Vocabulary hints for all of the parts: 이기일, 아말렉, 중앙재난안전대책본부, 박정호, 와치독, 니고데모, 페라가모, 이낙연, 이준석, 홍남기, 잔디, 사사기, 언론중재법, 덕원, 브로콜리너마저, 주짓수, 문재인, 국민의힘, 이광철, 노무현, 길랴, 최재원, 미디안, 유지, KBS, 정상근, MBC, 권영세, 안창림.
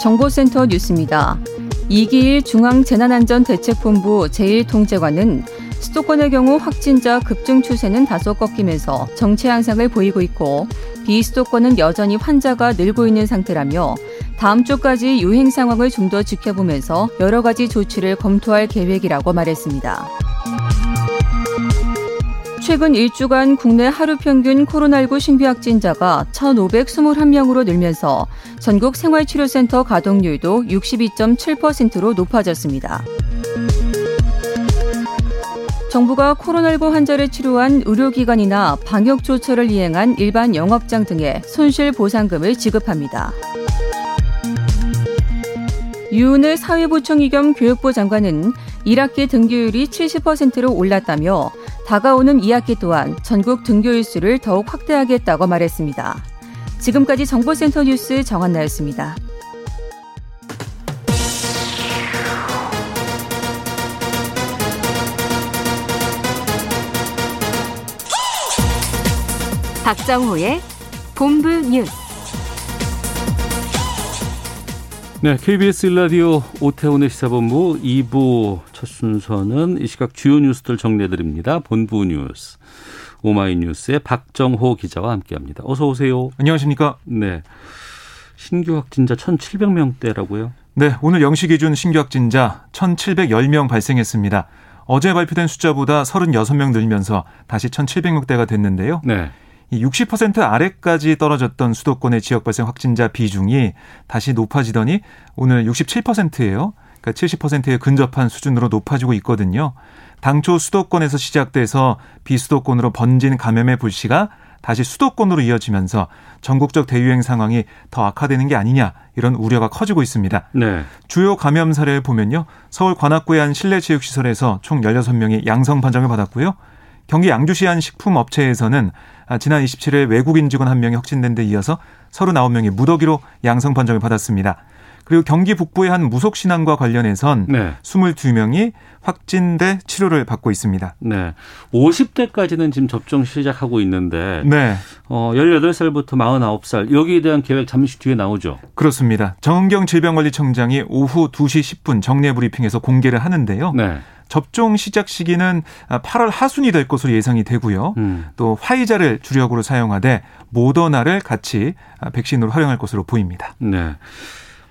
정보센터 뉴스입니다. 이기일 중앙재난안전대책본부 제1통제관은 수도권의 경우 확진자 급증 추세는 다소 꺾이면서 정체 양상을 보이고 있고, 비수도권은 여전히 환자가 늘고 있는 상태라며 다음 주까지 유행 상황을 좀 더 지켜보면서 여러 가지 조치를 검토할 계획이라고 말했습니다. 최근 1주간 국내 하루 평균 코로나19 신규 확진자가 1,521명으로 늘면서 전국 생활치료센터 가동률도 62.7%로 높아졌습니다. 정부가 코로나19 환자를 치료한 의료기관이나 방역조처를 이행한 일반 영업장 등에 손실보상금을 지급합니다. 유은혜 사회부총리 겸 교육부 장관은 1학기 등교율이 70%로 올랐다며 다가오는 2학기 또한 전국 등교일 수를 더욱 확대하겠다고 말했습니다. 지금까지 정보센터 뉴스 정한나였습니다. 박정호의 본부 뉴스. 네, KBS 1라디오 오태훈의 시사본부 2부 첫 순서는 이 시각 주요 뉴스들 정리해드립니다. 본부 뉴스. 오마이뉴스의 박정호 기자와 함께합니다. 어서 오세요. 안녕하십니까. 네, 신규 확진자 1,700명대라고요? 네, 오늘 0시 기준 신규 확진자 1,710명 발생했습니다. 어제 발표된 숫자보다 36명 늘면서 다시 1,700명대가 됐는데요. 네. 60% 아래까지 떨어졌던 수도권의 지역 발생 확진자 비중이 다시 높아지더니 오늘 67%예요. 그러니까 70%에 근접한 수준으로 높아지고 있거든요. 당초 수도권에서 시작돼서 비수도권으로 번진 감염의 불씨가 다시 수도권으로 이어지면서 전국적 대유행 상황이 더 악화되는 게 아니냐, 이런 우려가 커지고 있습니다. 네. 주요 감염 사례를 보면요. 서울 관악구의 한 실내체육시설에서 총 16명이 양성 판정을 받았고요. 경기 양주시 한 식품업체에서는 지난 27일 외국인 직원 1명이 확진된 데 이어서 39명이 무더기로 양성 판정을 받았습니다. 그리고 경기 북부의 한 무속신앙과 관련해선 네. 22명이 확진돼 치료를 받고 있습니다. 네, 50대까지는 지금 접종 시작하고 있는데 네. 18살부터 49살, 여기에 대한 계획 잠시 뒤에 나오죠? 그렇습니다. 정은경 질병관리청장이 오후 2시 10분 정례 브리핑에서 공개를 하는데요. 네. 접종 시작 시기는 8월 하순이 될 것으로 예상이 되고요. 또 화이자를 주력으로 사용하되 모더나를 같이 백신으로 활용할 것으로 보입니다. 네.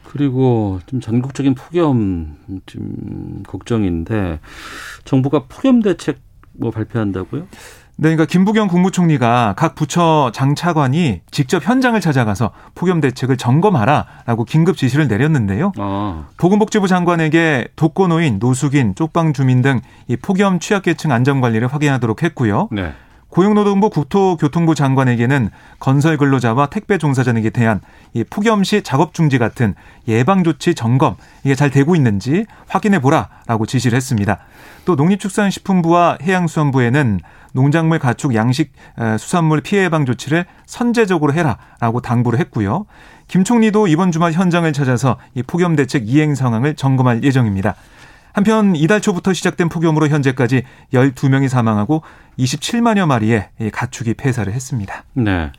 그리고 좀 전국적인 폭염 좀 걱정인데 정부가 폭염 대책 뭐 발표한다고요? 네, 그러니까 김부겸 국무총리가 각 부처 장차관이 직접 현장을 찾아가서 폭염 대책을 점검하라라고 긴급 지시를 내렸는데요. 아. 보건복지부 장관에게 독거노인, 노숙인, 쪽방 주민 등 이 폭염 취약계층 안전관리를 확인하도록 했고요. 네. 고용노동부 국토교통부 장관에게는 건설 근로자와 택배 종사자에게 대한 이 폭염 시 작업 중지 같은 예방조치 점검, 이게 잘 되고 있는지 확인해보라라고 지시를 했습니다. 또 농림축산식품부와 해양수산부에는 농작물, 가축, 양식, 수산물 피해 예방 조치를 선제적으로 해라라고 당부를 했고요. 김 총리도 이번 주말 현장을 찾아서 이 폭염 대책 이행 상황을 점검할 예정입니다. 한편 이달 초부터 시작된 폭염으로 현재까지 12명이 사망하고 27만여 마리의 가축이 폐사를 했습니다. 네.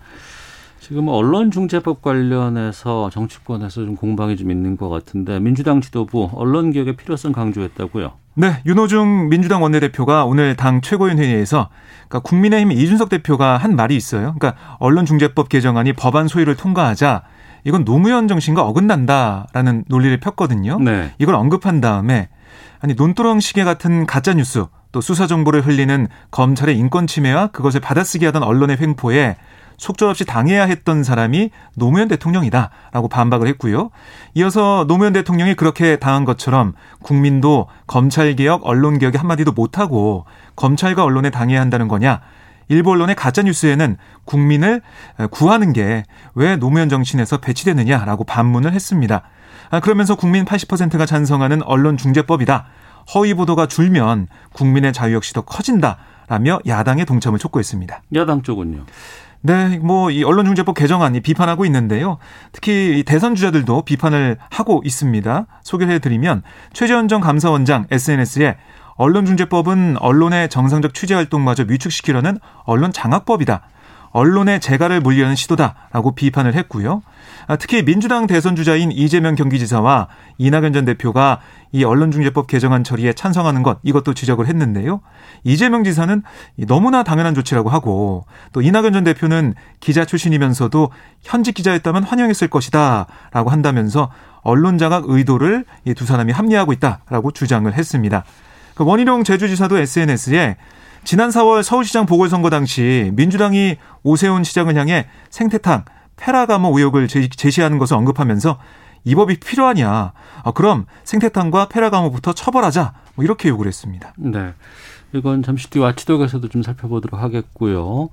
지금 언론중재법 관련해서 정치권에서 좀 공방이 좀 있는 것 같은데 민주당 지도부 언론개혁의 필요성 강조했다고요? 네. 윤호중 민주당 원내대표가 오늘 당 최고위원회의에서, 그러니까 국민의힘 이준석 대표가 한 말이 있어요. 그러니까 언론중재법 개정안이 법안 소위를 통과하자 이건 노무현 정신과 어긋난다라는 논리를 폈거든요. 네. 이걸 언급한 다음에 아니 논두렁 시계 같은 가짜뉴스, 또 수사 정보를 흘리는 검찰의 인권 침해와 그것을 받아쓰기 하던 언론의 횡포에 속절없이 당해야 했던 사람이 노무현 대통령이다라고 반박을 했고요. 이어서 노무현 대통령이 그렇게 당한 것처럼 국민도 검찰개혁, 언론개혁에 한마디도 못하고 검찰과 언론에 당해야 한다는 거냐, 일부 언론의 가짜뉴스에는 국민을 구하는 게 왜 노무현 정신에서 배치되느냐라고 반문을 했습니다. 그러면서 국민 80%가 찬성하는 언론중재법이다. 허위 보도가 줄면 국민의 자유 역시 더 커진다라며 야당의 동참을 촉구했습니다. 야당 쪽은요? 네, 이 언론중재법 개정안이 비판하고 있는데요. 특히 이 대선 주자들도 비판을 하고 있습니다. 소개를 해드리면 최재원 전 감사원장 SNS에 언론중재법은 언론의 정상적 취재활동마저 위축시키려는 언론장악법이다. 언론의 재갈을 물리려는 시도다라고 비판을 했고요. 특히 민주당 대선 주자인 이재명 경기지사와 이낙연 전 대표가 이 언론중재법 개정안 처리에 찬성하는 것, 이것도 지적을 했는데요. 이재명 지사는 너무나 당연한 조치라고 하고, 또 이낙연 전 대표는 기자 출신이면서도 현직 기자였다면 환영했을 것이다 라고 한다면서 언론장악 의도를 이 두 사람이 합리화하고 있다라고 주장을 했습니다. 원희룡 제주지사도 SNS에 지난 4월 서울시장 보궐선거 당시 민주당이 오세훈 시장을 향해 생태탕, 페라가모 의혹을 제시하는 것을 언급하면서 이 법이 필요하냐, 그럼 생태탕과 페라가모부터 처벌하자, 이렇게 요구를 했습니다. 네, 이건 잠시 뒤 와치독에서도 좀 살펴보도록 하겠고요.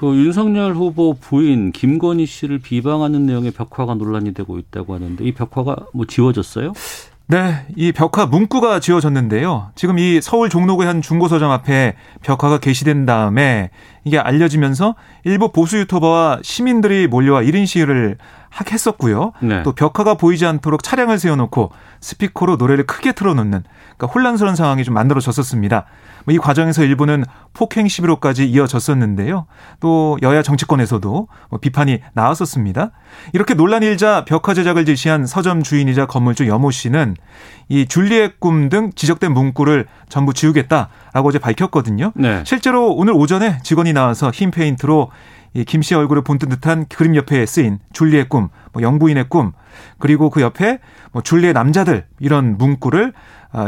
윤석열 후보 부인 김건희 씨를 비방하는 내용의 벽화가 논란이 되고 있다고 하는데, 이 벽화가 지워졌어요? 네, 이 벽화 문구가 지워졌는데요. 지금 이 서울 종로구의 한 중고서점 앞에 벽화가 게시된 다음에 이게 알려지면서 일부 보수 유튜버와 시민들이 몰려와 1인 시위를 했었고요. 네. 또 벽화가 보이지 않도록 차량을 세워놓고 스피커로 노래를 크게 틀어놓는, 그러니까 혼란스러운 상황이 좀 만들어졌었습니다. 이 과정에서 일부는 폭행 시위로까지 이어졌었는데요. 또 여야 정치권에서도 비판이 나왔었습니다. 이렇게 논란이 일자 벽화 제작을 지시한 서점 주인이자 건물주 여모 씨는 이 줄리의 꿈 등 지적된 문구를 전부 지우겠다라고 어제 밝혔거든요. 네. 실제로 오늘 오전에 직원이 나와서 흰 페인트로 이 김 씨 얼굴을 본뜬 듯한 그림 옆에 쓰인 줄리의 꿈, 영부인의 꿈, 그리고 그 옆에 줄리의 남자들, 이런 문구를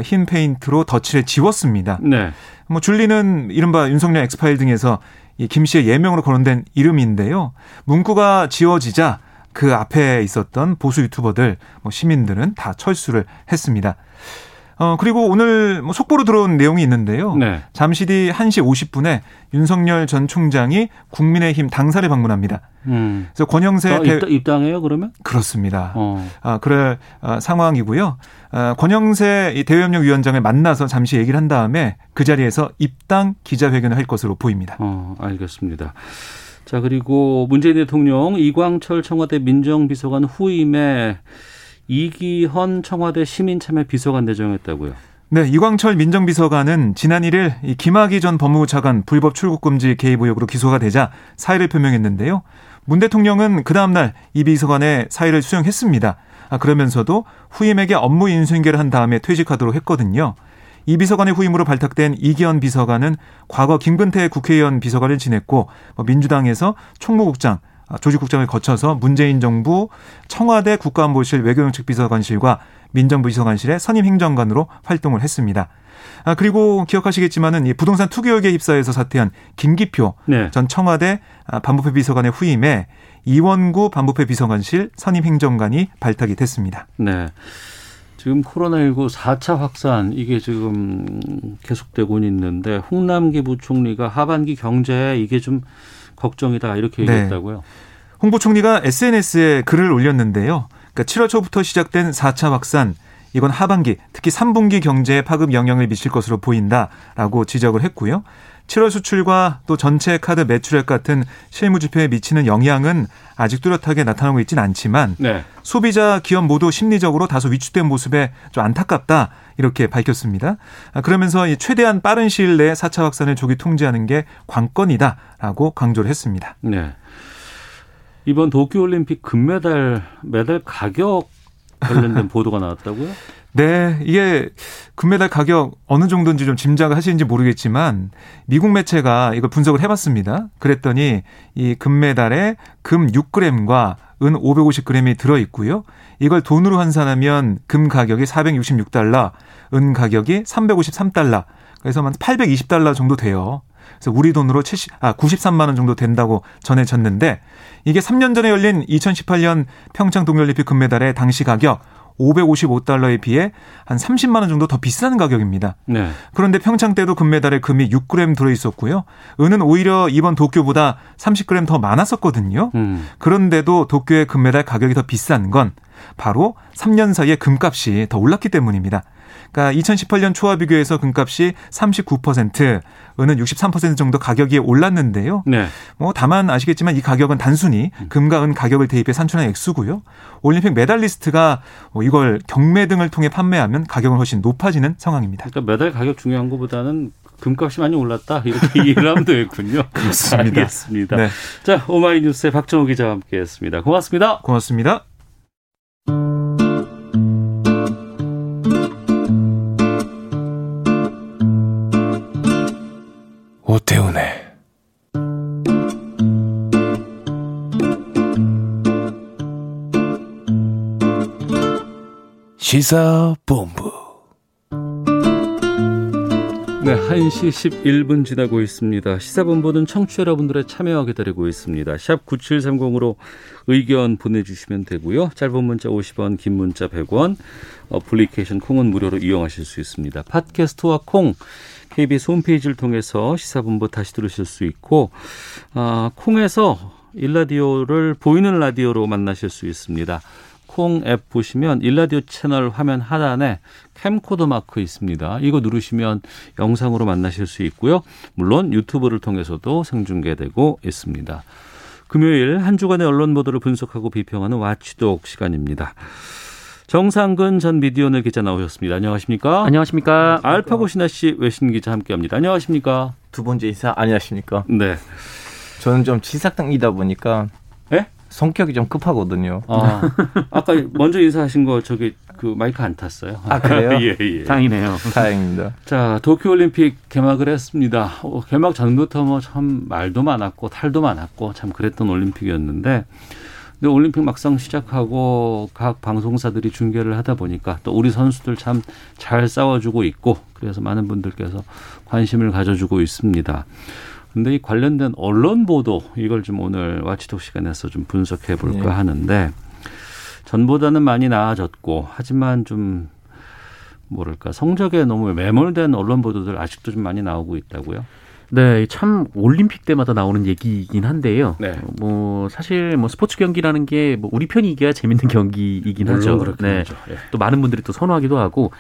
흰 페인트로 덧칠해 지웠습니다. 네. 줄리는 이른바 윤석열 엑스파일 등에서 이 김 씨의 예명으로 거론된 이름인데요. 문구가 지워지자 그 앞에 있었던 보수 유튜버들, 시민들은 다 철수를 했습니다. 그리고 오늘 속보로 들어온 내용이 있는데요. 네. 잠시 뒤 1시 50분에 윤석열 전 총장이 국민의힘 당사를 방문합니다. 그래서 권영세 입당해요, 그러면? 그렇습니다. 그럴 상황이고요. 권영세 대외협력위원장을 만나서 잠시 얘기를 한 다음에 그 자리에서 입당 기자회견을 할 것으로 보입니다. 알겠습니다. 자, 그리고 문재인 대통령 이광철 청와대 민정비서관 후임에 이기헌 청와대 시민참여 비서관 내정했다고요? 네, 이광철 민정비서관은 지난 1일 김학의 전 법무부 차관 불법 출국금지 개입 의혹으로 기소가 되자 사의를 표명했는데요. 문 대통령은 그 다음날 이 비서관의 사의를 수용했습니다. 그러면서도 후임에게 업무 인수인계를 한 다음에 퇴직하도록 했거든요. 이 비서관의 후임으로 발탁된 이기헌 비서관은 과거 김근태 국회의원 비서관을 지냈고, 민주당에서 총무국장, 조직국장을 거쳐서 문재인 정부 청와대 국가안보실 외교정책비서관실과 민정비서관실의 선임행정관으로 활동을 했습니다. 그리고 기억하시겠지만은 부동산 투기의혹에 휩싸여서 사퇴한 김기표 전 청와대 반부패 비서관의 후임에 이원구 반부패 비서관실 선임행정관이 발탁이 됐습니다. 네. 지금 코로나19 4차 확산, 이게 지금 계속되고 있는데 홍남기 부총리가 하반기 경제에 이게 좀 걱정이다, 이렇게 얘기했다고요? 네. 홍 부총리가 SNS에 글을 올렸는데요. 그러니까 7월 초부터 시작된 4차 확산, 이건 하반기, 특히 3분기 경제에 파급 영향을 미칠 것으로 보인다라고 지적을 했고요. 7월 수출과 또 전체 카드 매출액 같은 실무지표에 미치는 영향은 아직 뚜렷하게 나타나고 있지는 않지만, 네, 소비자, 기업 모두 심리적으로 다소 위축된 모습에 좀 안타깝다, 이렇게 밝혔습니다. 그러면서 최대한 빠른 시일 내에 4차 확산을 조기 통제하는 게 관건이다라고 강조를 했습니다. 네. 이번 도쿄올림픽 금메달 메달 가격 관련된 보도가 나왔다고요? 네, 이게 금메달 가격 어느 정도인지 좀 짐작을 하시는지 모르겠지만 미국 매체가 이걸 분석을 해봤습니다. 그랬더니 이 금메달에 금 6g과 은 550g이 들어있고요. 이걸 돈으로 환산하면 금 가격이 466달러, 은 가격이 353달러, 그래서 한 820달러 정도 돼요. 그래서 우리 돈으로 93만 원 정도 된다고 전해졌는데, 이게 3년 전에 열린 2018년 평창 동계올림픽 금메달의 당시 가격 $555에 비해 한 30만 원 정도 더 비싼 가격입니다. 네. 그런데 평창 때도 금메달에 금이 6g 들어있었고요. 은은 오히려 이번 도쿄보다 30g 더 많았었거든요. 그런데도 도쿄의 금메달 가격이 더 비싼 건 바로 3년 사이에 금값이 더 올랐기 때문입니다. 그러니까 2018년 초와 비교해서 금값이 39%, 은은 63% 정도 가격이 올랐는데요. 네. 뭐 다만 아시겠지만 이 가격은 단순히 금과 은 가격을 대입해 산출한 액수고요. 올림픽 메달리스트가 이걸 경매 등을 통해 판매하면 가격은 훨씬 높아지는 상황입니다. 그러니까 메달 가격 중요한 것보다는 금값이 많이 올랐다 이렇게 이해를 하면 되겠군요. 그렇습니다. 알겠습니다. 네. 자, 오마이뉴스의 박정호 기자와 함께했습니다. 고맙습니다. 고맙습니다. 오태훈의 시사본부. 네, 1시 11분 지나고 있습니다. 시사본부는 청취자 여러분들의 참여와 기다리고 있습니다. 샵 9730으로 의견 보내주시면 되고요. 짧은 문자 50원, 긴 문자 100원, 어플리케이션 콩은 무료로 이용하실 수 있습니다. 팟캐스트와 콩. KBS 홈페이지를 통해서 시사본부 다시 들으실 수 있고, 콩에서 일라디오를 보이는 라디오로 만나실 수 있습니다. 콩 앱 보시면 일라디오 채널 화면 하단에 캠코더 마크 있습니다. 이거 누르시면 영상으로 만나실 수 있고요. 물론 유튜브를 통해서도 생중계되고 있습니다. 금요일 한 주간의 언론 보도를 분석하고 비평하는 와치독 시간입니다. 정상근 전 미디어오늘 기자 나오셨습니다. 안녕하십니까? 안녕하십니까? 알파고시나 씨 외신 기자 함께합니다. 안녕하십니까? 두 번째 인사 안녕하십니까? 네. 저는 좀 친삭당이다 보니까 네? 성격이 좀 급하거든요. 아까 먼저 인사하신 거 저기 그 마이크 안 탔어요. 아 그래요? 예. 다행이네요. 다행입니다. 자, 도쿄올림픽 개막을 했습니다. 개막 전부터 뭐 참 말도 많았고 탈도 많았고 참 그랬던 올림픽이었는데. 근데 올림픽 막상 시작하고 각 방송사들이 중계를 하다 보니까 또 우리 선수들 참 잘 싸워주고 있고 그래서 많은 분들께서 관심을 가져주고 있습니다. 근데 이 관련된 언론 보도 이걸 좀 오늘 와치독 시간에서 좀 분석해 볼까 네. 하는데 전보다는 많이 나아졌고 하지만 좀 뭐랄까 성적에 너무 매몰된 언론 보도들 아직도 좀 많이 나오고 있다고요? 네, 참 올림픽 때마다 나오는 얘기이긴 한데요. 네. 뭐 사실 뭐 스포츠 경기라는 게 뭐 우리 편이 이겨야 재밌는 경기이긴 하죠. 네. 하죠. 예. 또 많은 분들이 또 선호하기도 하고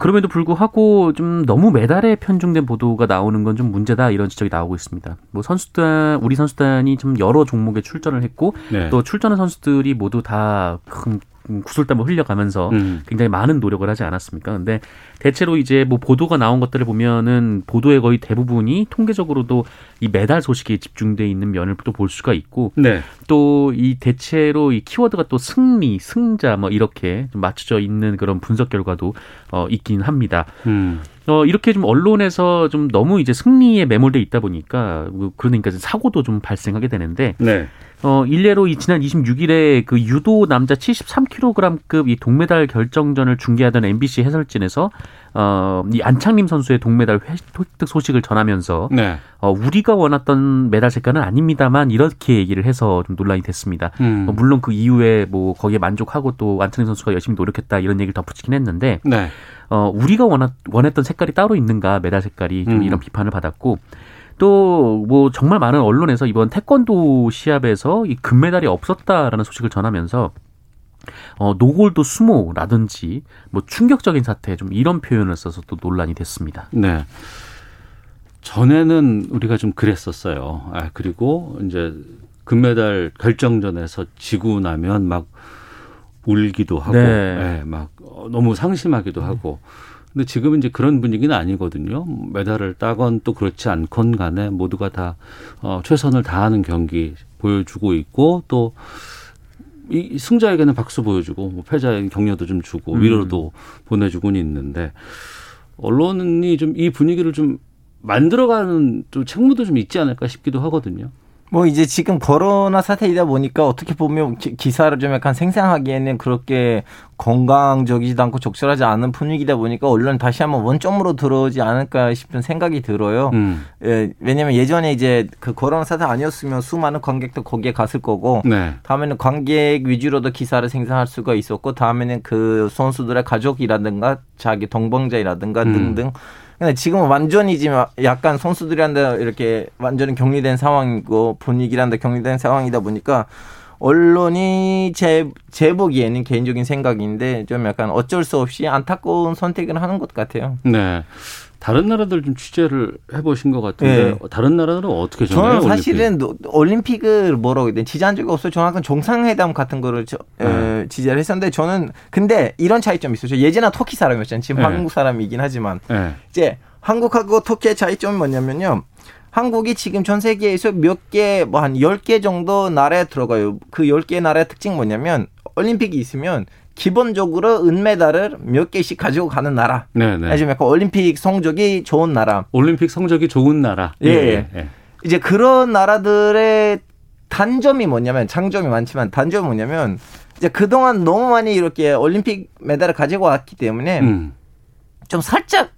그럼에도 불구하고 좀 너무 메달에 편중된 보도가 나오는 건 좀 문제다 이런 지적이 나오고 있습니다. 뭐 선수단 우리 선수단이 좀 여러 종목에 출전을 했고 네. 또 출전한 선수들이 모두 다 큰 구슬땀을 흘려가면서 굉장히 많은 노력을 하지 않았습니까? 근데 대체로 이제 뭐 보도가 나온 것들을 보면은 보도의 거의 대부분이 통계적으로도 이 메달 소식에 집중되어 있는 면을 또 볼 수가 있고 네. 또 이 대체로 이 키워드가 또 승리, 승자 뭐 이렇게 좀 맞춰져 있는 그런 분석 결과도 있긴 합니다. 이렇게 좀 언론에서 좀 너무 이제 승리에 매몰돼 있다 보니까 그러니까 사고도 좀 발생하게 되는데 네. 일례로 이 지난 26일에 그 유도 남자 73kg급 이 동메달 결정전을 중계하던 MBC 해설진에서 이 안창림 선수의 동메달 획득 소식을 전하면서 네. 우리가 원했던 메달 색깔은 아닙니다만 이렇게 얘기를 해서 좀 논란이 됐습니다. 물론 그 이후에 뭐 거기에 만족하고 또 안창림 선수가 열심히 노력했다 이런 얘기를 덧붙이긴 했는데 네. 우리가 원했던 색깔이 따로 있는가 메달 색깔이 좀 이런 비판을 받았고 또 뭐 정말 많은 언론에서 이번 태권도 시합에서 이 금메달이 없었다라는 소식을 전하면서 노골도 수모라든지 뭐 충격적인 사태 좀 이런 표현을 써서 또 논란이 됐습니다. 네. 전에는 우리가 좀 그랬었어요. 그리고 이제 금메달 결정전에서 지고 나면 막 울기도 하고, 네. 예, 막 너무 상심하기도 하고. 근데 지금은 이제 그런 분위기는 아니거든요. 메달을 따건 또 그렇지 않건 간에 모두가 다 최선을 다하는 경기 보여주고 있고 또 이 승자에게는 박수 보여주고 뭐 패자에게는 격려도 좀 주고 위로도 보내주고는 있는데 언론이 좀 이 분위기를 좀 만들어가는 좀 책무도 좀 있지 않을까 싶기도 하거든요. 뭐 이제 지금 코로나 사태이다 보니까 어떻게 보면 기사를 좀 약간 생생하기에는 그렇게 건강적이지도 않고 적절하지 않은 분위기다 보니까 언론 다시 한번 원점으로 들어오지 않을까 싶은 생각이 들어요. 예, 왜냐하면 예전에 이제 그 코로나 사태 아니었으면 수많은 관객도 거기에 갔을 거고, 네. 다음에는 관객 위주로도 기사를 생산할 수가 있었고, 다음에는 그 선수들의 가족이라든가 자기 동반자이라든가 등등. 근데 지금은 완전히 지금 약간 선수들이란다 이렇게 완전히 격리된 상황이고 분위기란다 격리된 상황이다 보니까 언론이 제 보기에는 개인적인 생각인데 좀 약간 어쩔 수 없이 안타까운 선택을 하는 것 같아요. 네. 다른 나라들 좀 취재를 해보신 것 같은데, 네. 다른 나라들은 어떻게 정해요? 저는 사실은 올림픽을 뭐라고 해야 되나 취재한 적이 없어요. 저는 약간 정상회담 같은 거를 취재를 했었는데, 저는 근데 이런 차이점이 있어요. 예전에 터키 사람이었잖아요. 지금 한국 사람이긴 하지만 이제 한국하고 터키의 차이점이 뭐냐면요. 한국이 지금 전 세계에서 몇 개, 뭐 한 10개 정도 나라에 들어가요. 그 10개 나라의 특징 뭐냐면 올림픽이 있으면 기본적으로 은메달을 몇 개씩 가지고 가는 나라. 네네. 약간 올림픽 성적이 좋은 나라. 올림픽 성적이 좋은 나라. 예. 예. 예. 이제 그런 나라들의 단점이 뭐냐면, 장점이 많지만 단점이 뭐냐면, 이제 그동안 너무 많이 이렇게 올림픽 메달을 가지고 왔기 때문에 좀 살짝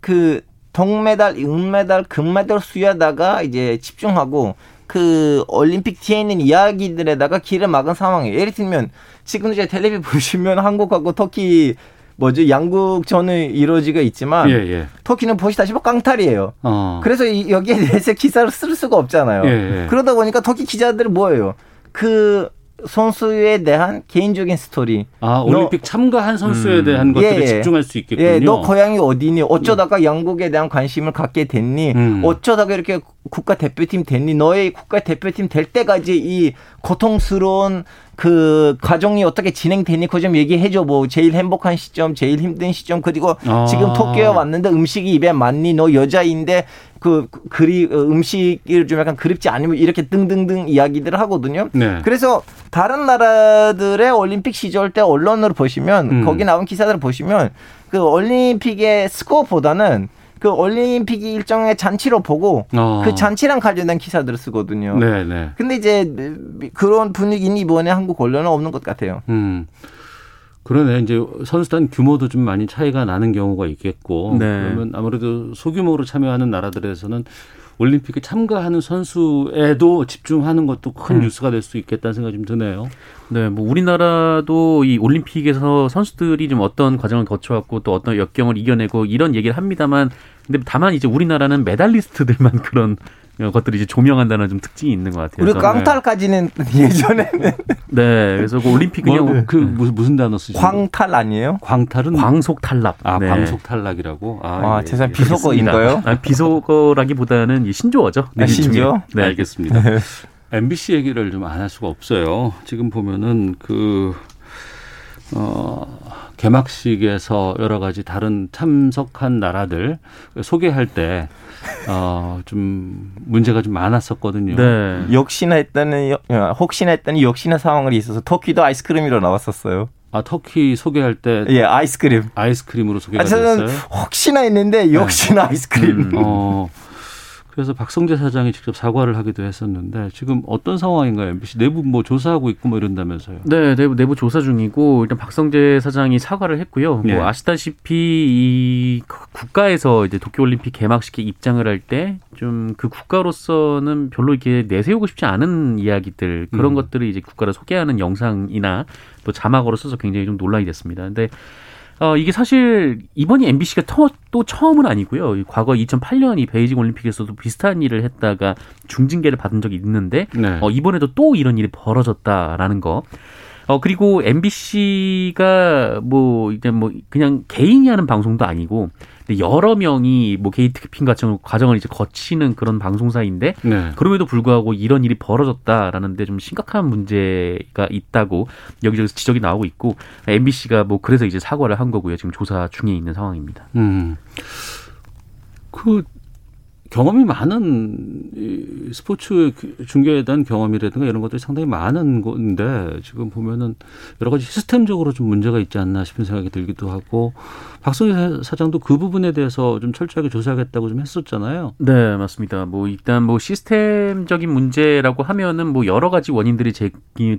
그 동메달, 은메달, 금메달 수여하다가 이제 집중하고 그 올림픽 뒤에 있는 이야기들에다가 길을 막은 상황이에요. 예를 들면 지금 이제 텔레비전 보시면 한국하고 터키 양국 전의 이로지가 있지만 터키는 보시다시피 깡탈이에요. 그래서 여기에 대해서 기사를 쓸 수가 없잖아요. 예, 예. 그러다 보니까 터키 기자들은 뭐예요? 그 선수에 대한 개인적인 스토리. 아, 올림픽 참가한 선수에 대한 것들에 집중할 수 있겠군요. 예, 너 고향이 어디니? 어쩌다가 영국에 대한 관심을 갖게 됐니? 어쩌다가 이렇게 국가대표팀 됐니? 너의 국가대표팀 될 때까지 이 고통스러운 그 과정이 어떻게 진행되니? 그거 좀 얘기해줘. 뭐 제일 행복한 시점, 제일 힘든 시점. 그리고 지금 토끼에 왔는데 음식이 입에 맞니? 너 여자인데 음식을 좀 약간 그립지 않으면 이렇게 등등등 이야기들을 하거든요. 네. 그래서 다른 나라들의 올림픽 시절 때 언론으로 보시면 거기 나온 기사들을 보시면 그 올림픽의 스코어보다는 그 올림픽이 일종의 잔치로 보고 그 잔치랑 관련된 기사들을 쓰거든요. 네네. 근데 이제 그런 분위기는 이번에 한국 언론은 없는 것 같아요. 그러네. 이제 선수단 규모도 좀 많이 차이가 나는 경우가 있겠고, 그러면 아무래도 소규모로 참여하는 나라들에서는 올림픽에 참가하는 선수에도 집중하는 것도 큰 뉴스가 될 수 있겠다는 생각이 좀 드네요. 네, 뭐 우리나라도 이 올림픽에서 선수들이 좀 어떤 과정을 거쳐왔고 또 어떤 역경을 이겨내고 이런 얘기를 합니다만, 근데 다만 이제 우리나라는 메달리스트들만 그런 것들이 이제 조명한다는 좀 특징이 있는 것 같아요. 우리 광탈까지는 예전에는. 네, 그래서 그 올림픽 그냥 무슨 단어 쓰죠? 광탈 아니에요? 광탈은 광속 탈락. 아, 네. 광속 탈락이라고. 아, 제사 비속어인가요? 아, 비속어라기보다는 이 신조어죠. 네, 신조어. 네, 알겠습니다. 네. MBC 얘기를 좀 안 할 수가 없어요. 지금 보면은 그 개막식에서 여러 가지 다른 참석한 나라들 소개할 때 좀 문제가 좀 많았었거든요. 네. 혹시나 했다는 역시나 상황이 있어서 터키도 아이스크림으로 나왔었어요. 아, 터키 소개할 때 아이스크림으로 소개가 됐어요. 혹시나 했는데 역시나 아이스크림. 그래서 박성재 사장이 직접 사과를 하기도 했었는데 지금 어떤 상황인가요? MBC 내부 뭐 조사하고 있고 뭐 이런다면서요? 네, 내부 조사 중이고 일단 박성재 사장이 사과를 했고요. 네. 뭐 아시다시피 이 국가에서 이제 도쿄올림픽 개막식에 입장을 할 때 좀 그 국가로서는 별로 이렇게 내세우고 싶지 않은 이야기들 그런 것들을 이제 국가를 소개하는 영상이나 또 자막으로 써서 굉장히 좀 논란이 됐습니다. 근데 이게 사실 이번이 MBC가 또 처음은 아니고요. 과거 2008년 이 베이징 올림픽에서도 비슷한 일을 했다가 중징계를 받은 적이 있는데 이번에도 또 이런 일이 벌어졌다라는 거. 그리고 MBC가 이제 그냥 개인이 하는 방송도 아니고 여러 명이 게이트키핑 같은 과정을 이제 거치는 그런 방송사인데 그럼에도 불구하고 이런 일이 벌어졌다라는 데 좀 심각한 문제가 있다고 여기저기서 지적이 나오고 있고 MBC가 그래서 이제 사과를 한 거고요. 지금 조사 중에 있는 상황입니다. 경험이 많은 스포츠 중계에 대한 경험이라든가 이런 것들이 상당히 많은 건데 지금 보면은 여러 가지 시스템적으로 좀 문제가 있지 않나 싶은 생각이 들기도 하고 박성희 사장도 그 부분에 대해서 좀 철저하게 조사하겠다고 좀 했었잖아요. 네, 맞습니다. 뭐 일단 뭐 시스템적인 문제라고 하면은 뭐 여러 가지 원인들이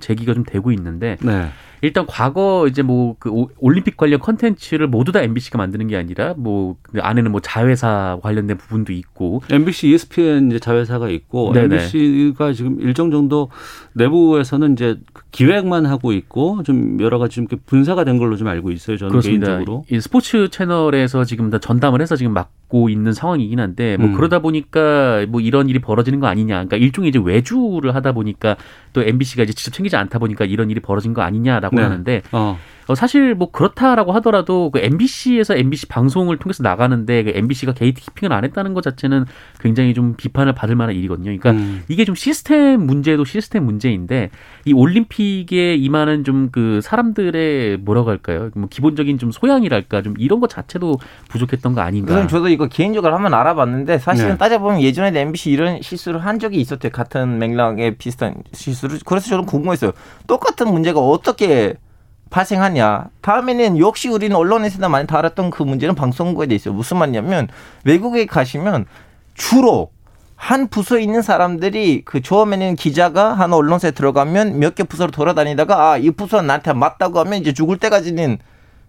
제기가 좀 되고 있는데 네. 일단 과거 이제 뭐 그 올림픽 관련 컨텐츠를 모두 다 MBC가 만드는 게 아니라 뭐 그 안에는 뭐 자회사 관련된 부분도 있고 MBC, ESPN 이제 자회사가 있고 네네. MBC가 지금 일정 정도 내부에서는 이제 기획만 하고 있고 좀 여러 가지 좀 분사가 된 걸로 좀 알고 있어요. 저는 그렇습니다. 개인적으로 이 스포츠 채널에서 지금 다 전담을 해서 지금 맡고 있는 상황이긴 한데 뭐 그러다 보니까 뭐 이런 일이 벌어지는 거 아니냐. 그러니까 일종의 이제 외주를 하다 보니까 또 MBC가 이제 직접 챙기지 않다 보니까 이런 일이 벌어진 거 아니냐라고 네. 하는데. 사실 뭐 그렇다라고 하더라도 그 MBC에서 MBC 방송을 통해서 나가는데 그 MBC가 게이트키핑을 안 했다는 것 자체는 굉장히 좀 비판을 받을 만한 일이거든요. 그러니까 이게 좀 시스템 문제도 시스템 문제인데 이 올림픽에 임하는 좀 그 사람들의 뭐라고 할까요? 뭐 기본적인 좀 소양이랄까 좀 이런 것 자체도 부족했던 거 아닌가. 그럼 저도 이거 개인적으로 한번 알아봤는데 사실은 네. 따져보면 예전에도 MBC 이런 실수를 한 적이 있었대요. 같은 맥락의 비슷한 실수를. 그래서 저는 궁금했어요. 똑같은 문제가 어떻게 발생하냐. 다음에는 역시 우리는 언론에서나 많이 다뤘던 그 문제는 방송국에 돼 있어요. 무슨 말이냐면 외국에 가시면 주로 한 부서에 있는 사람들이 그 처음에는 기자가 한 언론사에 들어가면 몇 개 부서로 돌아다니다가 아, 이 부서는 나한테 맞다고 하면 이제 죽을 때까지는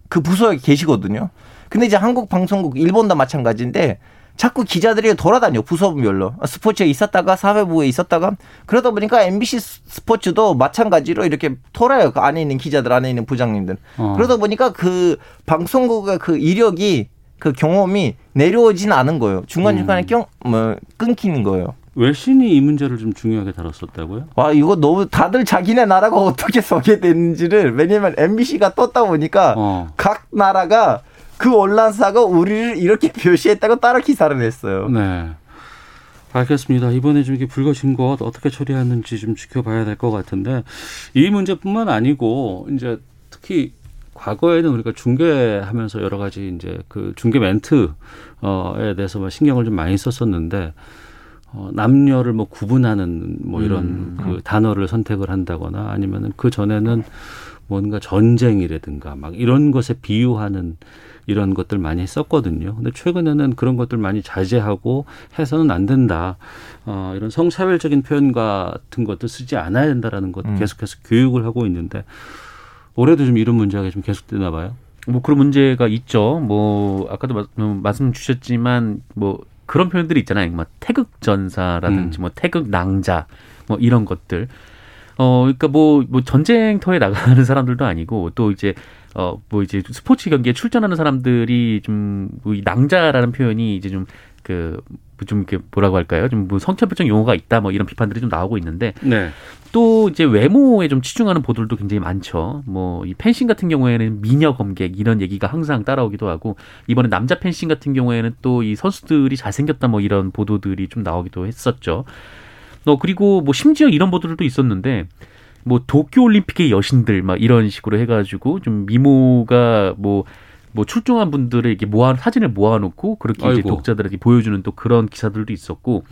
그 부서에 계시거든요. 근데 이제 한국 방송국, 일본도 마찬가지인데 자꾸 기자들이 돌아다녀 부서별로. 스포츠에 있었다가 사회부에 있었다가 그러다 보니까 MBC 스포츠도 마찬가지로 이렇게 돌아요. 그 안에 있는 기자들, 안에 있는 부장님들. 그러다 보니까 그 방송국의 그 이력이 그 경험이 내려오진 않은 거예요. 중간중간에 끊기는 거예요. 외신이 이 문제를 좀 중요하게 다뤘었다고요? 와, 이거 너무 다들 자기네 나라가 어떻게 소개되는지를 왜냐면 MBC가 떴다 보니까 각 나라가 그 언론사가 우리를 이렇게 표시했다고 따로 기사를 냈어요. 네, 알겠습니다. 이번에 좀 이게 불거진 것 어떻게 처리하는지 좀 지켜봐야 될 것 같은데 이 문제뿐만 아니고 이제 특히 과거에는 우리가 중계하면서 여러 가지 이제 그 중계 멘트에 대해서 신경을 좀 많이 썼었는데 남녀를 뭐 구분하는 뭐 이런 그 단어를 선택을 한다거나 아니면은 그 전에는 뭔가 전쟁이라든가 막 이런 것에 비유하는 이런 것들 많이 했었거든요. 근데 최근에는 그런 것들 많이 자제하고 해서는 안 된다. 이런 성차별적인 표현 같은 것도 쓰지 않아야 된다라는 것 계속해서 교육을 하고 있는데 올해도 좀 이런 문제가 좀 계속되나 봐요. 뭐 그런 문제가 있죠. 뭐 아까도 말씀 주셨지만 뭐 그런 표현들이 있잖아요. 막 태극전사라든지 뭐 태극낭자 뭐 이런 것들. 그러니까 뭐 전쟁터에 나가는 사람들도 아니고 또 이제 뭐 이제 스포츠 경기에 출전하는 사람들이 좀 뭐 낭자라는 표현이 이제 좀 뭐라고 할까요? 좀 뭐 성차별적 용어가 있다 뭐 이런 비판들이 좀 나오고 있는데 네. 또 이제 외모에 좀 치중하는 보도들도 굉장히 많죠. 뭐 이 펜싱 같은 경우에는 미녀 검객 이런 얘기가 항상 따라오기도 하고 이번에 남자 펜싱 같은 경우에는 또 이 선수들이 잘생겼다 뭐 이런 보도들이 좀 나오기도 했었죠. 그리고 뭐 심지어 이런 보도들도 있었는데 뭐 도쿄올림픽의 여신들 막 이런 식으로 해가지고 좀 미모가 뭐 출중한 분들의 이렇게 사진을 모아놓고 그렇게 이제 독자들에게 보여주는 또 그런 기사들도 있었고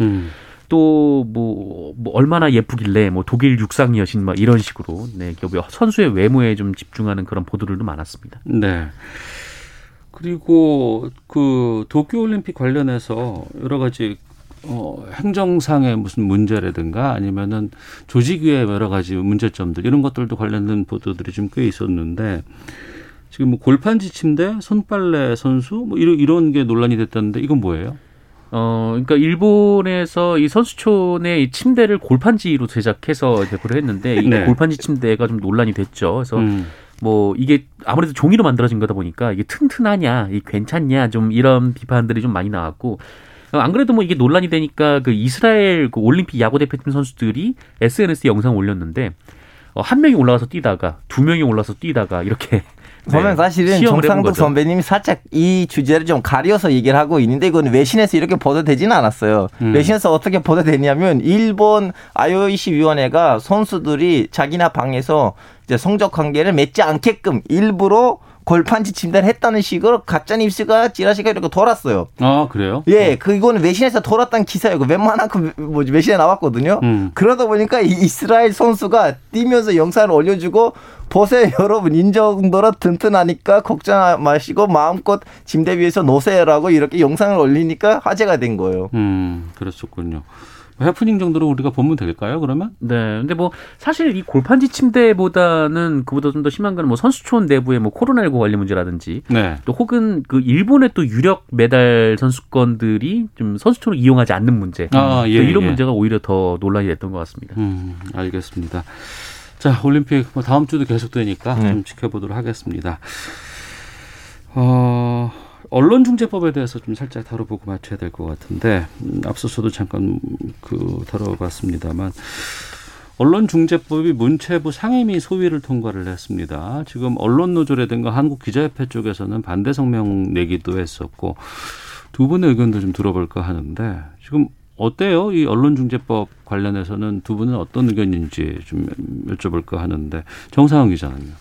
또 뭐 얼마나 예쁘길래 뭐 독일 육상 여신 막 이런 식으로 네 선수의 외모에 좀 집중하는 그런 보도들도 많았습니다. 네. 그리고 그 도쿄올림픽 관련해서 여러 가지 행정상의 무슨 문제라든가 아니면은 조직위의 여러 가지 문제점들 이런 것들도 관련된 보도들이 좀 꽤 있었는데 지금 뭐 골판 지침대, 손빨래 선수 뭐 이런 게 논란이 됐다는데 이건 뭐예요? 그러니까 일본에서 이 선수촌의 이 침대를 골판지로 제작해서 제작을 했는데 이 네. 골판지 침대가 좀 논란이 됐죠. 그래서 뭐 이게 아무래도 종이로 만들어진 거다 보니까 이게 튼튼하냐, 이게 괜찮냐 좀 이런 비판들이 좀 많이 나왔고. 안 그래도 뭐 이게 논란이 되니까 그 이스라엘 그 올림픽 야구 대표팀 선수들이 SNS에 영상을 올렸는데 한 명이 올라가서 뛰다가 두 명이 올라서 뛰다가 이렇게 보면 네, 사실은 정상근 선배님이 살짝 이 주제를 좀 가려서 얘기를 하고 있는데 이건 외신에서 이렇게 보도되지는 않았어요. 외신에서 어떻게 보도되냐면 일본 IOC 위원회가 선수들이 자기나 방에서 이제 성적 관계를 맺지 않게끔 일부러 골판지 진단했다는 식으로 가짜 뉴스가 지라시가 이렇게 돌았어요. 아 그래요? 예, 그거는 외신에서 돌았던 기사였고 웬만큼 뭐지 외신에 나왔거든요. 그러다 보니까 이 이스라엘 선수가 뛰면서 영상을 올려주고 보세요 여러분 이 정도로 튼튼하니까 걱정 마시고 마음껏 침대 위에서 노세요라고 이렇게 영상을 올리니까 화제가 된 거예요. 그렇군요. 해프닝 정도로 우리가 보면 될까요, 그러면? 네. 근데 뭐, 사실 이 골판지 침대보다는 그보다 좀 더 심한 건 뭐 선수촌 내부의 뭐 코로나19 관리 문제라든지. 네. 또 혹은 그 일본의 또 유력 메달 선수권들이 좀 선수촌을 이용하지 않는 문제. 아, 예. 이런 문제가 오히려 더 논란이 됐던 것 같습니다. 알겠습니다. 자, 올림픽 뭐 다음 주도 계속되니까 좀 지켜보도록 하겠습니다. 언론중재법에 대해서 좀 살짝 다뤄보고 마쳐야 될 것 같은데 앞서서도 잠깐 다뤄봤습니다만 언론중재법이 문체부 상임위 소위를 통과를 했습니다. 지금 언론노조라든가 한국기자협회 쪽에서는 반대 성명 내기도 했었고 두 분의 의견도 좀 들어볼까 하는데 지금 어때요? 이 언론중재법 관련해서는 두 분은 어떤 의견인지 좀 여쭤볼까 하는데 정상훈 기자는요?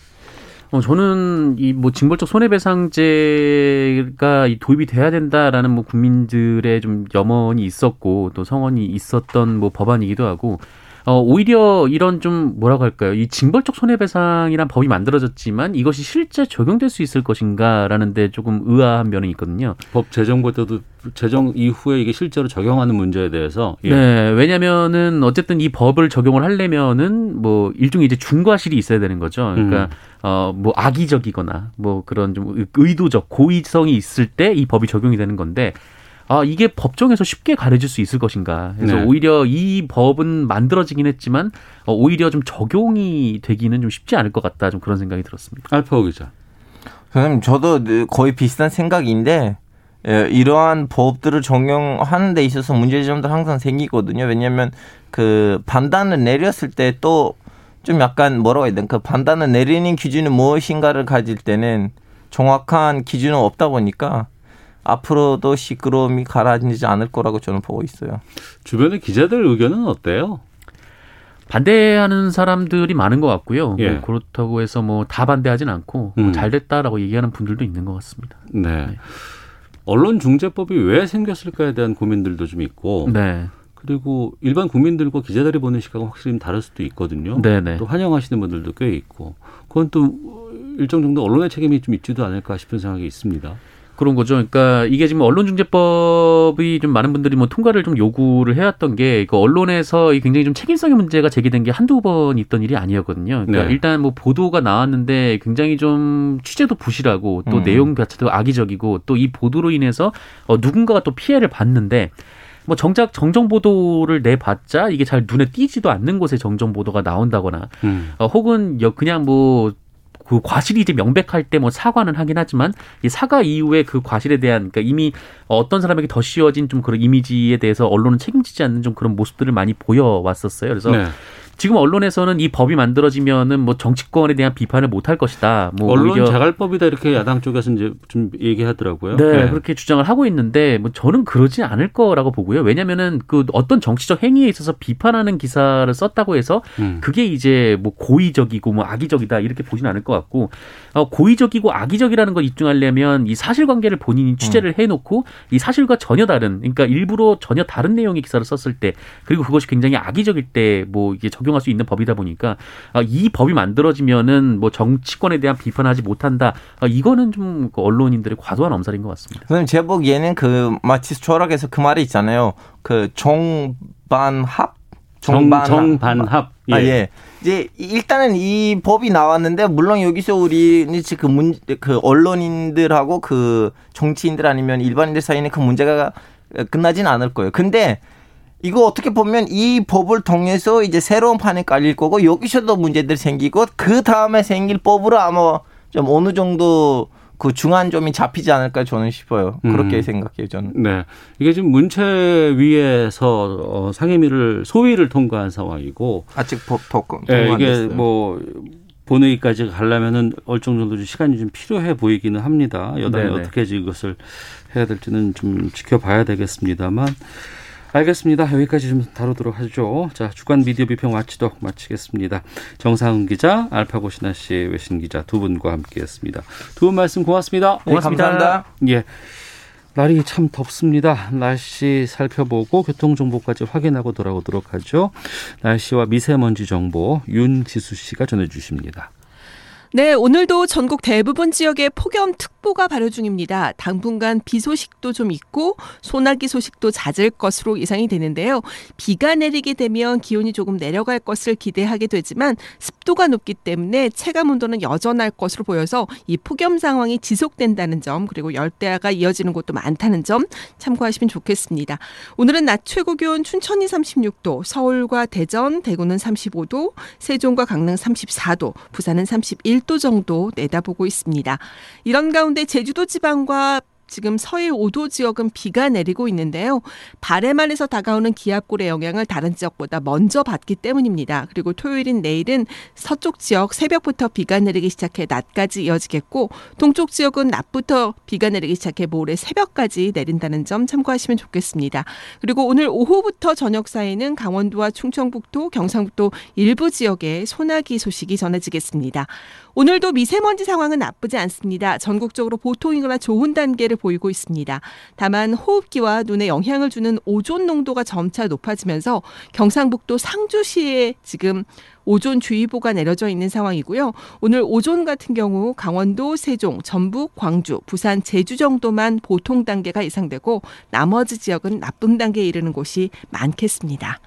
저는 이 뭐 징벌적 손해배상제가 도입이 돼야 된다라는 뭐 국민들의 좀 염원이 있었고 또 성원이 있었던 뭐 법안이기도 하고 오히려 이런 좀 뭐라고 할까요? 이 징벌적 손해배상이란 법이 만들어졌지만 이것이 실제 적용될 수 있을 것인가라는 데 조금 의아한 면이 있거든요. 법 제정부 때도 제정 이후에 이게 실제로 적용하는 문제에 대해서. 예. 네. 왜냐면은 어쨌든 이 법을 적용을 하려면은 뭐 일종의 이제 중과실이 있어야 되는 거죠. 그러니까 뭐 악의적이거나 뭐 그런 좀 의도적 고의성이 있을 때 이 법이 적용이 되는 건데 아, 이게 법정에서 쉽게 가려질 수 있을 것인가. 그래서 네. 오히려 이 법은 만들어지긴 했지만 오히려 좀 적용이 되기는 좀 쉽지 않을 것 같다. 좀 그런 생각이 들었습니다. 알파고 기자. 선생님, 저도 거의 비슷한 생각인데 이러한 법들을 적용하는 데 있어서 문제점도 항상 생기거든요. 왜냐하면 그 판단을 내렸을 때 또 좀 약간 뭐라고 해야 되나 그 판단을 내리는 기준이 무엇인가를 가질 때는 정확한 기준은 없다 보니까 앞으로도 시끄러움이 가라앉지 않을 거라고 저는 보고 있어요. 주변의 기자들 의견은 어때요? 반대하는 사람들이 많은 것 같고요. 예. 뭐 그렇다고 해서 뭐 다 반대하진 않고 뭐 잘 됐다라고 얘기하는 분들도 있는 것 같습니다. 네. 네. 언론중재법이 왜 생겼을까에 대한 고민들도 좀 있고 네. 그리고 일반 국민들과 기자들이 보는 시각은 확실히 다를 수도 있거든요. 네네. 또 환영하시는 분들도 꽤 있고 그건 또 일정 정도 언론의 책임이 좀 있지도 않을까 싶은 생각이 있습니다. 그런 거죠. 그러니까 이게 지금 언론중재법이 좀 많은 분들이 뭐 통과를 좀 요구를 해왔던 게 그 언론에서 굉장히 좀 책임성의 문제가 제기된 게 한두 번 있던 일이 아니었거든요. 그러니까 네. 일단 뭐 보도가 나왔는데 굉장히 좀 취재도 부실하고 또 내용 자체도 악의적이고 또 이 보도로 인해서 누군가가 또 피해를 봤는데 뭐 정작 정정보도를 내봤자 이게 잘 눈에 띄지도 않는 곳에 정정보도가 나온다거나 혹은 그냥 뭐 그 과실이 이제 명백할 때 뭐 사과는 하긴 하지만 이 사과 이후에 그 과실에 대한 그러니까 이미 어떤 사람에게 더 씌워진 좀 그런 이미지에 대해서 언론은 책임지지 않는 좀 그런 모습들을 많이 보여왔었어요. 그래서 네. 지금 언론에서는 이 법이 만들어지면은 뭐 정치권에 대한 비판을 못할 것이다. 뭐 언론 자갈법이다 이렇게 야당 쪽에서 이제 좀 얘기하더라고요. 네, 네. 그렇게 주장을 하고 있는데 뭐 저는 그러지 않을 거라고 보고요. 왜냐면은 그 어떤 정치적 행위에 있어서 비판하는 기사를 썼다고 해서 그게 이제 뭐 고의적이고 뭐 악의적이다 이렇게 보진 않을 것 같고 고의적이고 악의적이라는 걸 입증하려면 이 사실관계를 본인이 취재를 해놓고 이 사실과 전혀 다른 그러니까 일부러 전혀 다른 내용의 기사를 썼을 때 그리고 그것이 굉장히 악의적일 때 뭐 이게 적용할 수 있는 법이다 보니까 이 법이 만들어지면은 뭐 정치권에 대한 비판하지 못한다. 이거는 좀 언론인들의 과도한 엄살인 것 같습니다. 선생님 제 보기에는 그 마치 철학에서 그 말이 있잖아요. 그 정반합. 예. 아, 예. 이제 일단은 이 법이 나왔는데 물론 여기서 우리 지금 그 언론인들하고 그 정치인들 아니면 일반인들 사이에는 그 문제가 끝나진 않을 거예요. 근데 이거 어떻게 보면 이 법을 통해서 이제 새로운 판이 깔릴 거고 여기서도 문제들이 생기고 그 다음에 생길 법으로 아마 좀 어느 정도 그 중간점이 잡히지 않을까 저는 싶어요. 그렇게 생각해요 저는. 네, 이게 지금 문체위에서 상임위를 소위를 통과한 상황이고 아직 법 네, 통과 안 됐어요. 이게 뭐 본회의까지 가려면은 얼정 정도 시간이 좀 필요해 보이기는 합니다. 여당이 네네. 어떻게 이것을 해야 될지는 좀 지켜봐야 되겠습니다만. 알겠습니다. 여기까지 좀 다루도록 하죠. 자, 주간 미디어 비평 와치독 마치겠습니다. 정상은 기자, 알파고시나 씨 외신 기자 두 분과 함께했습니다. 두 분 말씀 고맙습니다. 고맙습니다. 네, 감사합니다. 예. 날이 참 덥습니다. 날씨 살펴보고 교통정보까지 확인하고 돌아오도록 하죠. 날씨와 미세먼지 정보 윤지수 씨가 전해주십니다. 네, 오늘도 전국 대부분 지역에 폭염특보가 발효 중입니다. 당분간 비 소식도 좀 있고 소나기 소식도 잦을 것으로 예상이 되는데요. 비가 내리게 되면 기온이 조금 내려갈 것을 기대하게 되지만 습도가 높기 때문에 체감 온도는 여전할 것으로 보여서 이 폭염 상황이 지속된다는 점, 그리고 열대야가 이어지는 곳도 많다는 점 참고하시면 좋겠습니다. 오늘은 낮 최고 기온 춘천이 36도, 서울과 대전, 대구는 35도, 세종과 강릉 34도, 부산은 31도 정도 내다보고 있습니다. 이런 가운데 제주도 지방과 지금 서해 5도 지역은 비가 내리고 있는데요. 바레만에서 다가오는 기압골의 영향을 다른 지역보다 먼저 받기 때문입니다. 그리고 토요일인 내일은 서쪽 지역 새벽부터 비가 내리기 시작해 낮까지 이어지겠고, 동쪽 지역은 낮부터 비가 내리기 시작해 모레 새벽까지 내린다는 점 참고하시면 좋겠습니다. 그리고 오늘 오후부터 저녁 사이는 강원도와 충청북도, 경상북도 일부 지역에 소나기 소식이 전해지겠습니다. 오늘도 미세먼지 상황은 나쁘지 않습니다. 전국적으로 보통이거나 좋은 단계를 보이고 있습니다. 다만 호흡기와 눈에 영향을 주는 오존 농도가 점차 높아지면서 경상북도 상주시에 지금 오존주의보가 내려져 있는 상황이고요. 오늘 오존 같은 경우 강원도, 세종, 전북, 광주, 부산, 제주 정도만 보통 단계가 예상되고 나머지 지역은 나쁨 단계에 이르는 곳이 많겠습니다.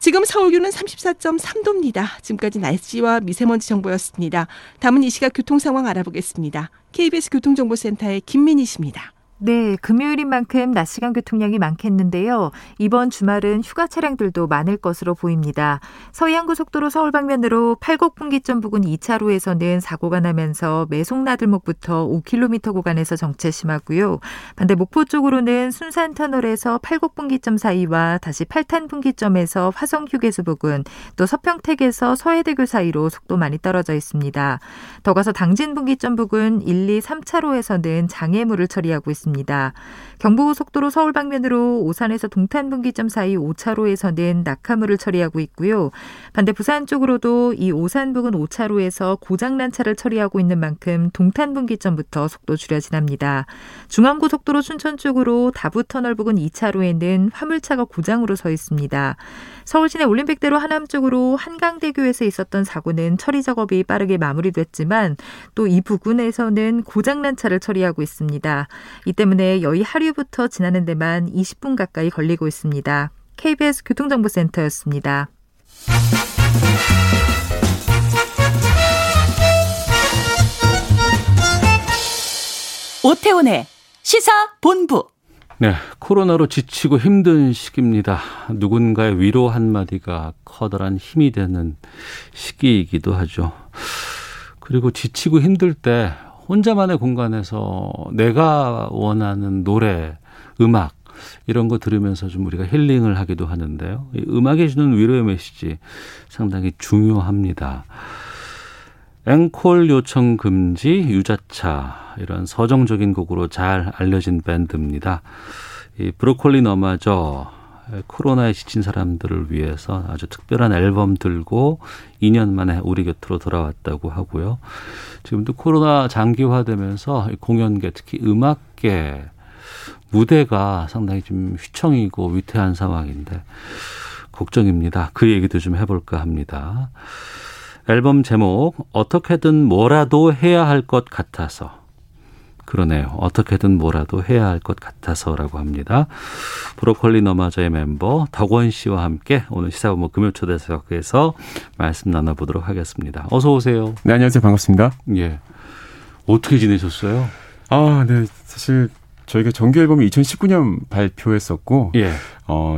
지금 서울 기온은 34.3도입니다. 지금까지 날씨와 미세먼지 정보였습니다. 다음은 이 시각 교통 상황 알아보겠습니다. KBS 교통정보센터의 김민희 씨입니다. 네, 금요일인 만큼 낮 시간 교통량이 많겠는데요. 이번 주말은 휴가 차량들도 많을 것으로 보입니다. 서해안고속도로 서울 방면으로 팔곡분기점 부근 2차로에서는 사고가 나면서 매송나들목부터 5km 구간에서 정체 심하고요. 반대 목포 쪽으로는 순산터널에서 팔곡분기점 사이와 다시 8탄분기점에서 화성휴게소 부근, 또 서평택에서 서해대교 사이로 속도 많이 떨어져 있습니다. 더 가서 당진분기점 부근 1, 2, 3차로에서는 장애물을 처리하고 있습니다. 경부고속도로 서울 방면으로 오산에서 동탄분기점 사이 5차로에서는 낙하물을 처리하고 있고요. 반대 부산 쪽으로도 이 오산 부근 5차로에서 고장난 차를 처리하고 있는 만큼 동탄분기점부터 속도 줄여 지납니다. 중앙고속도로 춘천 쪽으로 다부터널 부근 2차로에는 화물차가 고장으로 서 있습니다. 서울시내 올림픽대로 하남 쪽으로 한강대교에서 있었던 사고는 처리 작업이 빠르게 마무리됐지만 또 이 부근에서는 고장난 차를 처리하고 있습니다. 이 때문에 여의 하류부터 지나는 데만 20분 가까이 걸리고 있습니다. KBS 교통정보센터였습니다. 오태훈의 시사본부. 네, 코로나로 지치고 힘든 시기입니다. 누군가의 위로 한마디가 커다란 힘이 되는 시기이기도 하죠. 그리고 지치고 힘들 때 혼자만의 공간에서 내가 원하는 노래, 음악 이런 거 들으면서 좀 우리가 힐링을 하기도 하는데요. 이 음악이 주는 위로의 메시지 상당히 중요합니다. 앵콜 요청 금지, 유자차 이런 서정적인 곡으로 잘 알려진 밴드입니다. 이 브로콜리너마저 코로나에 지친 사람들을 위해서 아주 특별한 앨범 들고 2년 만에 우리 곁으로 돌아왔다고 하고요. 지금도 코로나 장기화되면서 공연계, 특히 음악계 무대가 상당히 좀 휘청이고 위태한 상황인데 걱정입니다. 그 얘기도 좀 해볼까 합니다. 앨범 제목, 어떻게든 뭐라도 해야 할 것 같아서. 그러네요. 어떻게든 뭐라도 해야 할 것 같아서라고 합니다. 브로콜리너마저의 멤버 덕원 씨와 함께 오늘 시사본부 금요초대석에서 말씀 나눠보도록 하겠습니다. 어서 오세요. 네, 안녕하세요. 반갑습니다. 예. 어떻게 지내셨어요? 아, 네. 사실 저희가 정규 앨범을 2019년 발표했었고, 예.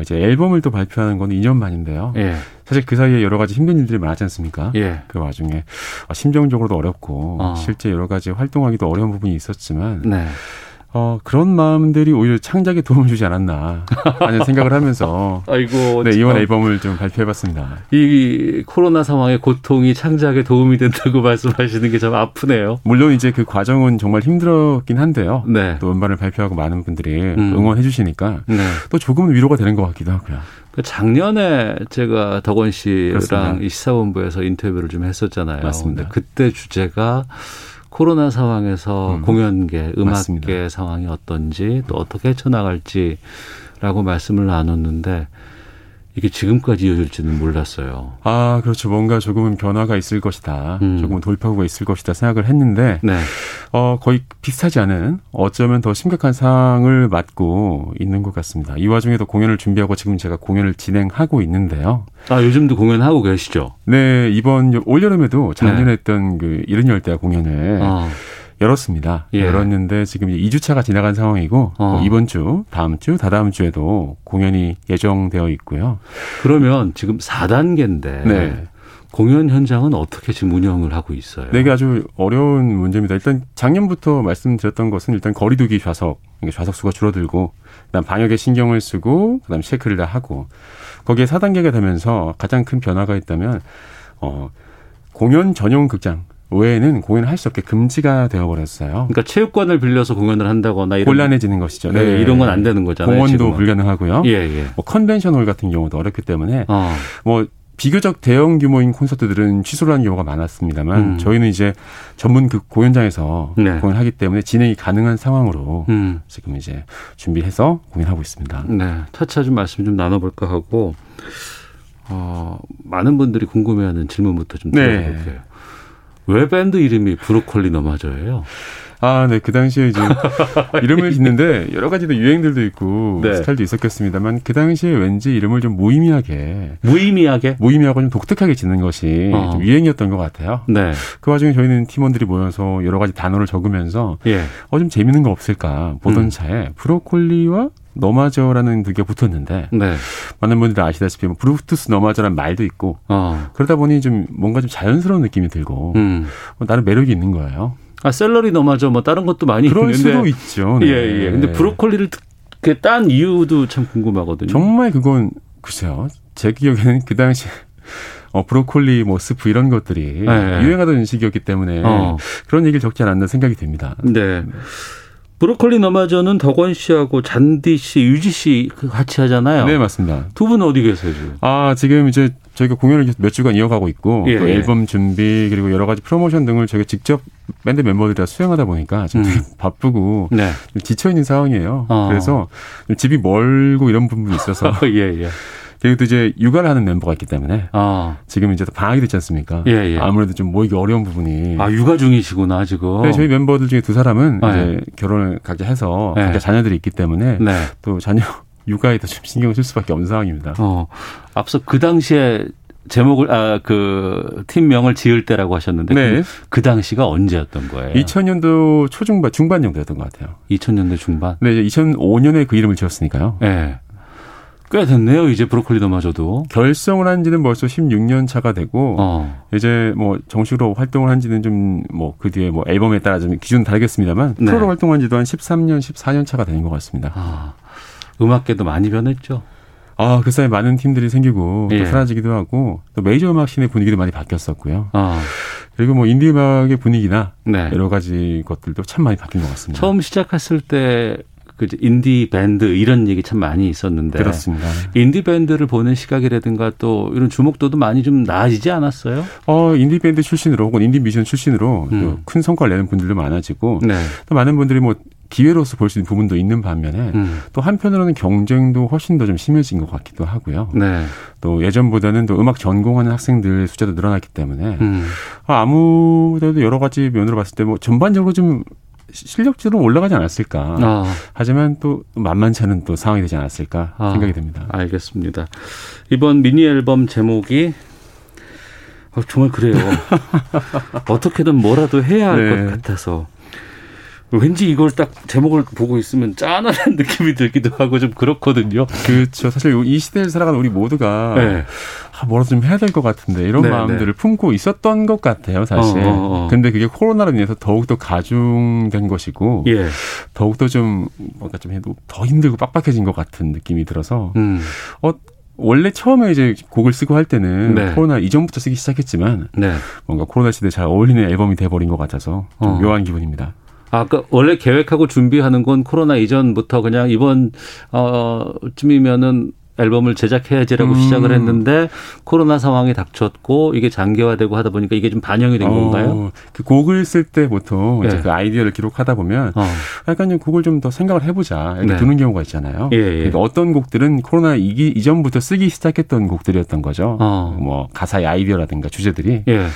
이제 앨범을 또 발표하는 건 2년 만인데요. 예. 사실 그 사이에 여러 가지 힘든 일들이 많았지 않습니까? 예. 그 와중에 심정적으로도 어렵고 실제 여러 가지 활동하기도 어려운 부분이 있었지만, 네. 그런 마음들이 오히려 창작에 도움을 주지 않았나 하는 생각을 하면서 아이고, 네, 이번 앨범을 좀 발표해봤습니다. 이 코로나 상황의 고통이 창작에 도움이 된다고 말씀하시는 게 참 아프네요. 물론 이제 그 과정은 정말 힘들었긴 한데요. 네. 또 음반을 발표하고 많은 분들이 응원해 주시니까 네. 또 조금은 위로가 되는 것 같기도 하고요. 작년에 제가 덕원 씨랑 이 시사본부에서 인터뷰를 좀 했었잖아요. 맞습니다. 근데 그때 주제가 코로나 상황에서 공연계, 음악계 맞습니다. 상황이 어떤지 또 어떻게 헤쳐나갈지라고 말씀을 나눴는데 이게 지금까지 이어질지는 몰랐어요. 아, 그렇죠. 뭔가 조금은 변화가 있을 것이다. 조금은 돌파구가 있을 것이다 생각을 했는데 네. 거의 비슷하지 않은 어쩌면 더 심각한 상황을 맞고 있는 것 같습니다. 이 와중에도 공연을 준비하고 지금 제가 공연을 진행하고 있는데요. 아, 요즘도 공연하고 계시죠? 네. 이번 올여름에도 작년에 네. 했던 그 이른 열대야 공연을 열었습니다. 예. 열었는데 지금 2주차가 지나간 상황이고 뭐 이번 주, 다음 주, 다다음 주에도 공연이 예정되어 있고요. 그러면 지금 4단계인데 네. 공연 현장은 어떻게 지금 운영을 하고 있어요? 네, 이게 아주 어려운 문제입니다. 일단 작년부터 말씀드렸던 것은 일단 거리두기 좌석, 좌석수가 줄어들고 그다음 방역에 신경을 쓰고 그다음 체크를 다 하고 거기에 4단계가 되면서 가장 큰 변화가 있다면 공연 전용 극장 외에는 공연을 할 수 없게 금지가 되어버렸어요. 그러니까 체육관을 빌려서 공연을 한다거나 이런 곤란해지는 것이죠. 네, 네. 이런 건 안 되는 거잖아요. 공원도 지금은. 불가능하고요. 예, 예. 뭐 컨벤션홀 같은 경우도 어렵기 때문에 뭐 비교적 대형 규모인 콘서트들은 취소를 하는 경우가 많았습니다만 저희는 이제 전문 그 공연장에서 네. 공연하기 때문에 진행이 가능한 상황으로 지금 이제 준비해서 공연하고 있습니다. 네, 차차 좀 말씀 좀 나눠볼까 하고 많은 분들이 궁금해하는 질문부터 좀 드려볼게요. 네. 왜 밴드 이름이 브로콜리너마저예요? 아, 네. 그 당시에 이제 이름을 짓는데 여러 가지 유행들도 있고 네. 스타일도 있었겠습니다만 그 당시에 왠지 이름을 좀 무의미하게. 무의미하게? 무의미하고 좀 독특하게 짓는 것이 좀 유행이었던 것 같아요. 네. 그 와중에 저희는 팀원들이 모여서 여러 가지 단어를 적으면서 예. 좀 재밌는 거 없을까 보던 차에 브로콜리와 너마저라는 두 개 붙었는데 네. 많은 분들이 아시다시피 브루투스 너마저라는 말도 있고 그러다 보니 좀 뭔가 좀 자연스러운 느낌이 들고 나름 매력이 있는 거예요. 아, 샐러리 너마저 뭐 다른 것도 많이 그럴 있는데 그럴 수도 있죠. 네. 예, 예. 근데 브로콜리를 딴 이유도 참 궁금하거든요. 정말 그건 글쎄요. 제 기억에는 그 당시 브로콜리, 뭐 스프 이런 것들이 네. 유행하던 음식이었기 때문에 그런 얘기를 적지 않았나 생각이 됩니다. 네. 브로콜리너마저는 덕원 씨하고 잔디 씨, 유지 씨 같이 하잖아요. 네, 맞습니다. 두 분 어디 계세요, 지금? 아, 지금 이제 저희가 공연을 몇 주간 이어가고 있고 예, 또 예. 앨범 준비 그리고 여러 가지 프로모션 등을 저희가 직접 밴드 멤버들이랑 수행하다 보니까 좀 바쁘고 네. 좀 지쳐있는 상황이에요. 그래서 집이 멀고 이런 부분이 있어서 예, 예. 그리고 또 이제 육아를 하는 멤버가 있기 때문에 지금 이제 또 방학이 됐지 않습니까? 예, 예. 아무래도 좀 모이기 어려운 부분이. 아, 육아 중이시구나 지금. 네, 저희 멤버들 중에 두 사람은 이제 결혼을 각자 해서 각자 자녀들이 있기 때문에 네. 또 자녀 육아에 더 좀 신경을 쓸 수밖에 없는 상황입니다. 앞서 그 당시에 제목을 그 팀명을 지을 때라고 하셨는데 네. 그 당시가 언제였던 거예요? 2000년도 초중반 중반 정도였던 것 같아요. 2000년대 중반? 네, 이제 2005년에 그 이름을 지었으니까요. 네. 꽤 됐네요. 이제 브로콜리너마저도. 결성을 한 지는 벌써 16년 차가 되고 이제 뭐 정식으로 활동을 한 지는 좀 뭐 그 뒤에 뭐 앨범에 따라 좀 기준은 다르겠습니다만 네. 프로로 활동한 지도 한 13년, 14년 차가 된 것 같습니다. 음악계도 많이 변했죠. 아, 그 사이에 많은 팀들이 생기고 예. 또 사라지기도 하고 또 메이저 음악씬의 분위기도 많이 바뀌었었고요. 그리고 뭐 인디 음악의 분위기나 네. 여러 가지 것들도 참 많이 바뀐 것 같습니다. 처음 시작했을 때 그 인디 밴드 이런 얘기 참 많이 있었는데 그렇습니다. 인디 밴드를 보는 시각이라든가 또 이런 주목도도 많이 좀 나아지지 않았어요? 인디 밴드 출신으로 혹은 인디 뮤지션 출신으로 큰 성과를 내는 분들도 많아지고 네. 또 많은 분들이 뭐 기회로서 볼 수 있는 부분도 있는 반면에 또 한편으로는 경쟁도 훨씬 더 좀 심해진 것 같기도 하고요. 네. 또 예전보다는 또 음악 전공하는 학생들 숫자도 늘어났기 때문에 아무래도 여러 가지 면으로 봤을 때 뭐 전반적으로 좀 실력적으로 올라가지 않았을까. 하지만 또 만만치 않은 또 상황이 되지 않았을까 생각이 됩니다. 알겠습니다. 이번 미니 앨범 제목이 정말 그래요. 어떻게든 뭐라도 해야 할 것 같아서 왠지 이걸 딱 제목을 보고 있으면 짠하는 느낌이 들기도 하고 좀 그렇거든요. 그렇죠. 사실 이 시대를 살아가는 우리 모두가 네. 뭐라도 좀 해야 될 것 같은데 이런 네, 마음들을 네. 품고 있었던 것 같아요. 사실. 근데 그게 코로나로 인해서 더욱더 가중된 것이고 예. 더욱더 좀 뭔가 좀 해도 더 힘들고 빡빡해진 것 같은 느낌이 들어서 원래 처음에 이제 곡을 쓰고 할 때는 네. 코로나 이전부터 쓰기 시작했지만 네. 뭔가 코로나 시대에 잘 어울리는 앨범이 돼버린 것 같아서 좀 묘한 기분입니다. 아까 원래 계획하고 준비하는 건 코로나 이전부터 그냥 이번 쯤이면은 앨범을 제작해야지라고 시작을 했는데 코로나 상황이 닥쳤고 이게 장기화되고 하다 보니까 이게 좀 반영이 된 건가요? 그 곡을 쓸 때 보통 네. 이제 그 아이디어를 기록하다 보면 약간 곡을 좀 더 생각을 해보자 이렇게 네. 두는 경우가 있잖아요. 예, 예. 그러니까 어떤 곡들은 코로나 이전부터 쓰기 시작했던 곡들이었던 거죠. 뭐 가사의 아이디어라든가 주제들이. 예.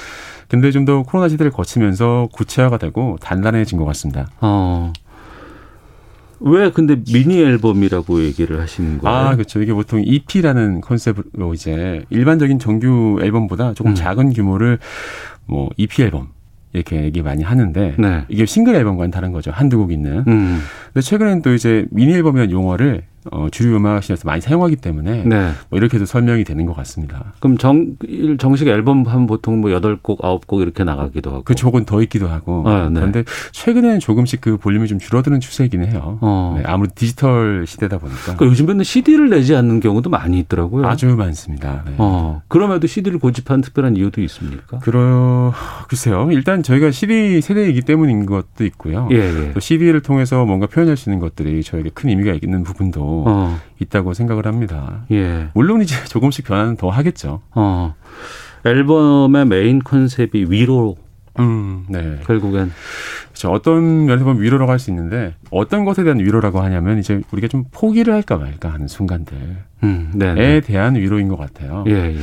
근데 좀 더 코로나 시대를 거치면서 구체화가 되고 단단해진 것 같습니다. 왜 근데 미니 앨범이라고 얘기를 하시는 거예요? 아, 그렇죠. 이게 보통 EP라는 컨셉으로 이제 일반적인 정규 앨범보다 조금 작은 규모를 뭐 EP 앨범 이렇게 얘기 많이 하는데 네. 이게 싱글 앨범과는 다른 거죠. 한두 곡 있는. 근데 최근에는 또 이제 미니 앨범이라는 용어를 주류 음악시장에서 많이 사용하기 때문에 네. 뭐 이렇게도 설명이 되는 것 같습니다. 그럼 정식 앨범 하면 보통 뭐 8곡, 9곡 이렇게 나가기도 하고. 그렇죠. 혹은 더 있기도 하고. 아, 네. 그런데 최근에는 조금씩 그 볼륨이 좀 줄어드는 추세이긴 해요. 네, 아무래도 디지털 시대다 보니까. 그러니까 요즘에는 CD를 내지 않는 경우도 많이 있더라고요. 아주 많습니다. 네. 그럼에도 CD를 고집한 특별한 이유도 있습니까? 글쎄요. 일단 저희가 CD 세대이기 때문인 것도 있고요. 예, 예. 또 CD를 통해서 뭔가 표현할 수 있는 것들이 저에게 큰 의미가 있는 부분도 있다고 생각을 합니다. 예. 물론 이제 조금씩 변화는 더 하겠죠. 앨범의 메인 컨셉이 위로. 네. 결국엔. 그렇죠. 어떤 면에서 보면 위로라고 할 수 있는데 어떤 것에 대한 위로라고 하냐면 이제 우리가 좀 포기를 할까 말까 하는 순간들에 대한 위로인 것 같아요. 예, 예.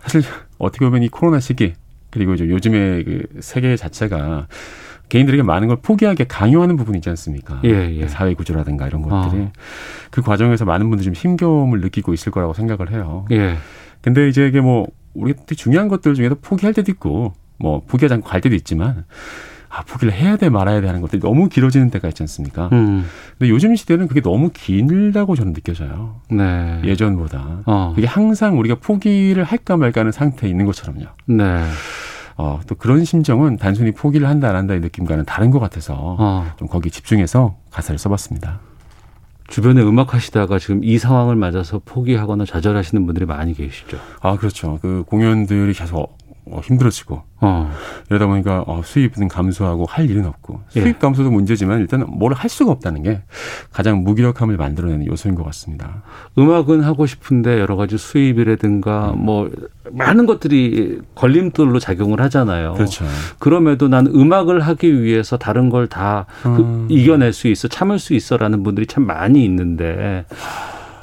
사실 어떻게 보면 이 코로나 시기 그리고 이제 요즘의 그 세계 자체가 개인들에게 많은 걸 포기하게 강요하는 부분이 있지 않습니까? 예, 예. 사회 구조라든가 이런 것들이. 그 과정에서 많은 분들이 좀 힘겨움을 느끼고 있을 거라고 생각을 해요. 예. 근데 이제 이게 뭐, 우리가 되게 중요한 것들 중에서 포기할 때도 있고, 뭐, 포기하지 않고 갈 때도 있지만, 포기를 해야 돼 말아야 돼 하는 것들이 너무 길어지는 때가 있지 않습니까? 근데 요즘 시대는 그게 너무 길다고 저는 느껴져요. 네. 예전보다. 그게 항상 우리가 포기를 할까 말까 하는 상태에 있는 것처럼요. 네. 또 그런 심정은 단순히 포기를 한다 안 한다의 느낌과는 다른 것 같아서 좀 거기 집중해서 가사를 써봤습니다. 주변에 음악 하시다가 지금 이 상황을 맞아서 포기하거나 좌절하시는 분들이 많이 계시죠? 아, 그렇죠. 그 공연들이 계속 힘들어지고 이러다 보니까 수입은 감소하고 할 일은 없고 수입 예. 감소도 문제지만 일단 뭘 할 수가 없다는 게 가장 무기력함을 만들어내는 요소인 것 같습니다. 음악은 하고 싶은데 여러 가지 수입이라든가 뭐 많은 것들이 걸림돌로 작용을 하잖아요. 그렇죠. 그럼에도 난 음악을 하기 위해서 다른 걸 다 이겨낼 수 있어 참을 수 있어라는 분들이 참 많이 있는데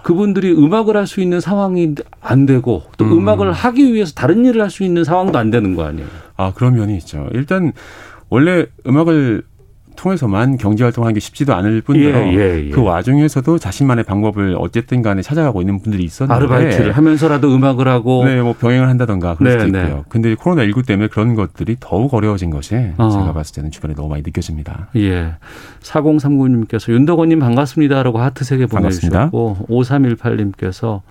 그분들이 음악을 할 수 있는 상황이 안 되고 또 음악을 하기 위해서 다른 일을 할 수 있는 상황도 안 되는 거 아니에요? 아, 그런 면이 있죠. 일단 원래 음악을 통해서만 경제활동하는 게 쉽지도 않을 뿐더러 그 와중에서도 자신만의 방법을 어쨌든 간에 찾아가고 있는 분들이 있었는데 아르바이트를 하면서라도 음악을 하고 네, 뭐 병행을 한다던가 그럴 수도 있고요. 근데 코로나19 때문에 그런 것들이 더욱 어려워진 것이 제가 봤을 때는 주변에 너무 많이 느껴집니다. 예. 4039님께서 윤덕원님 반갑습니다라고 하트 3개 보내주셨고 5318님께서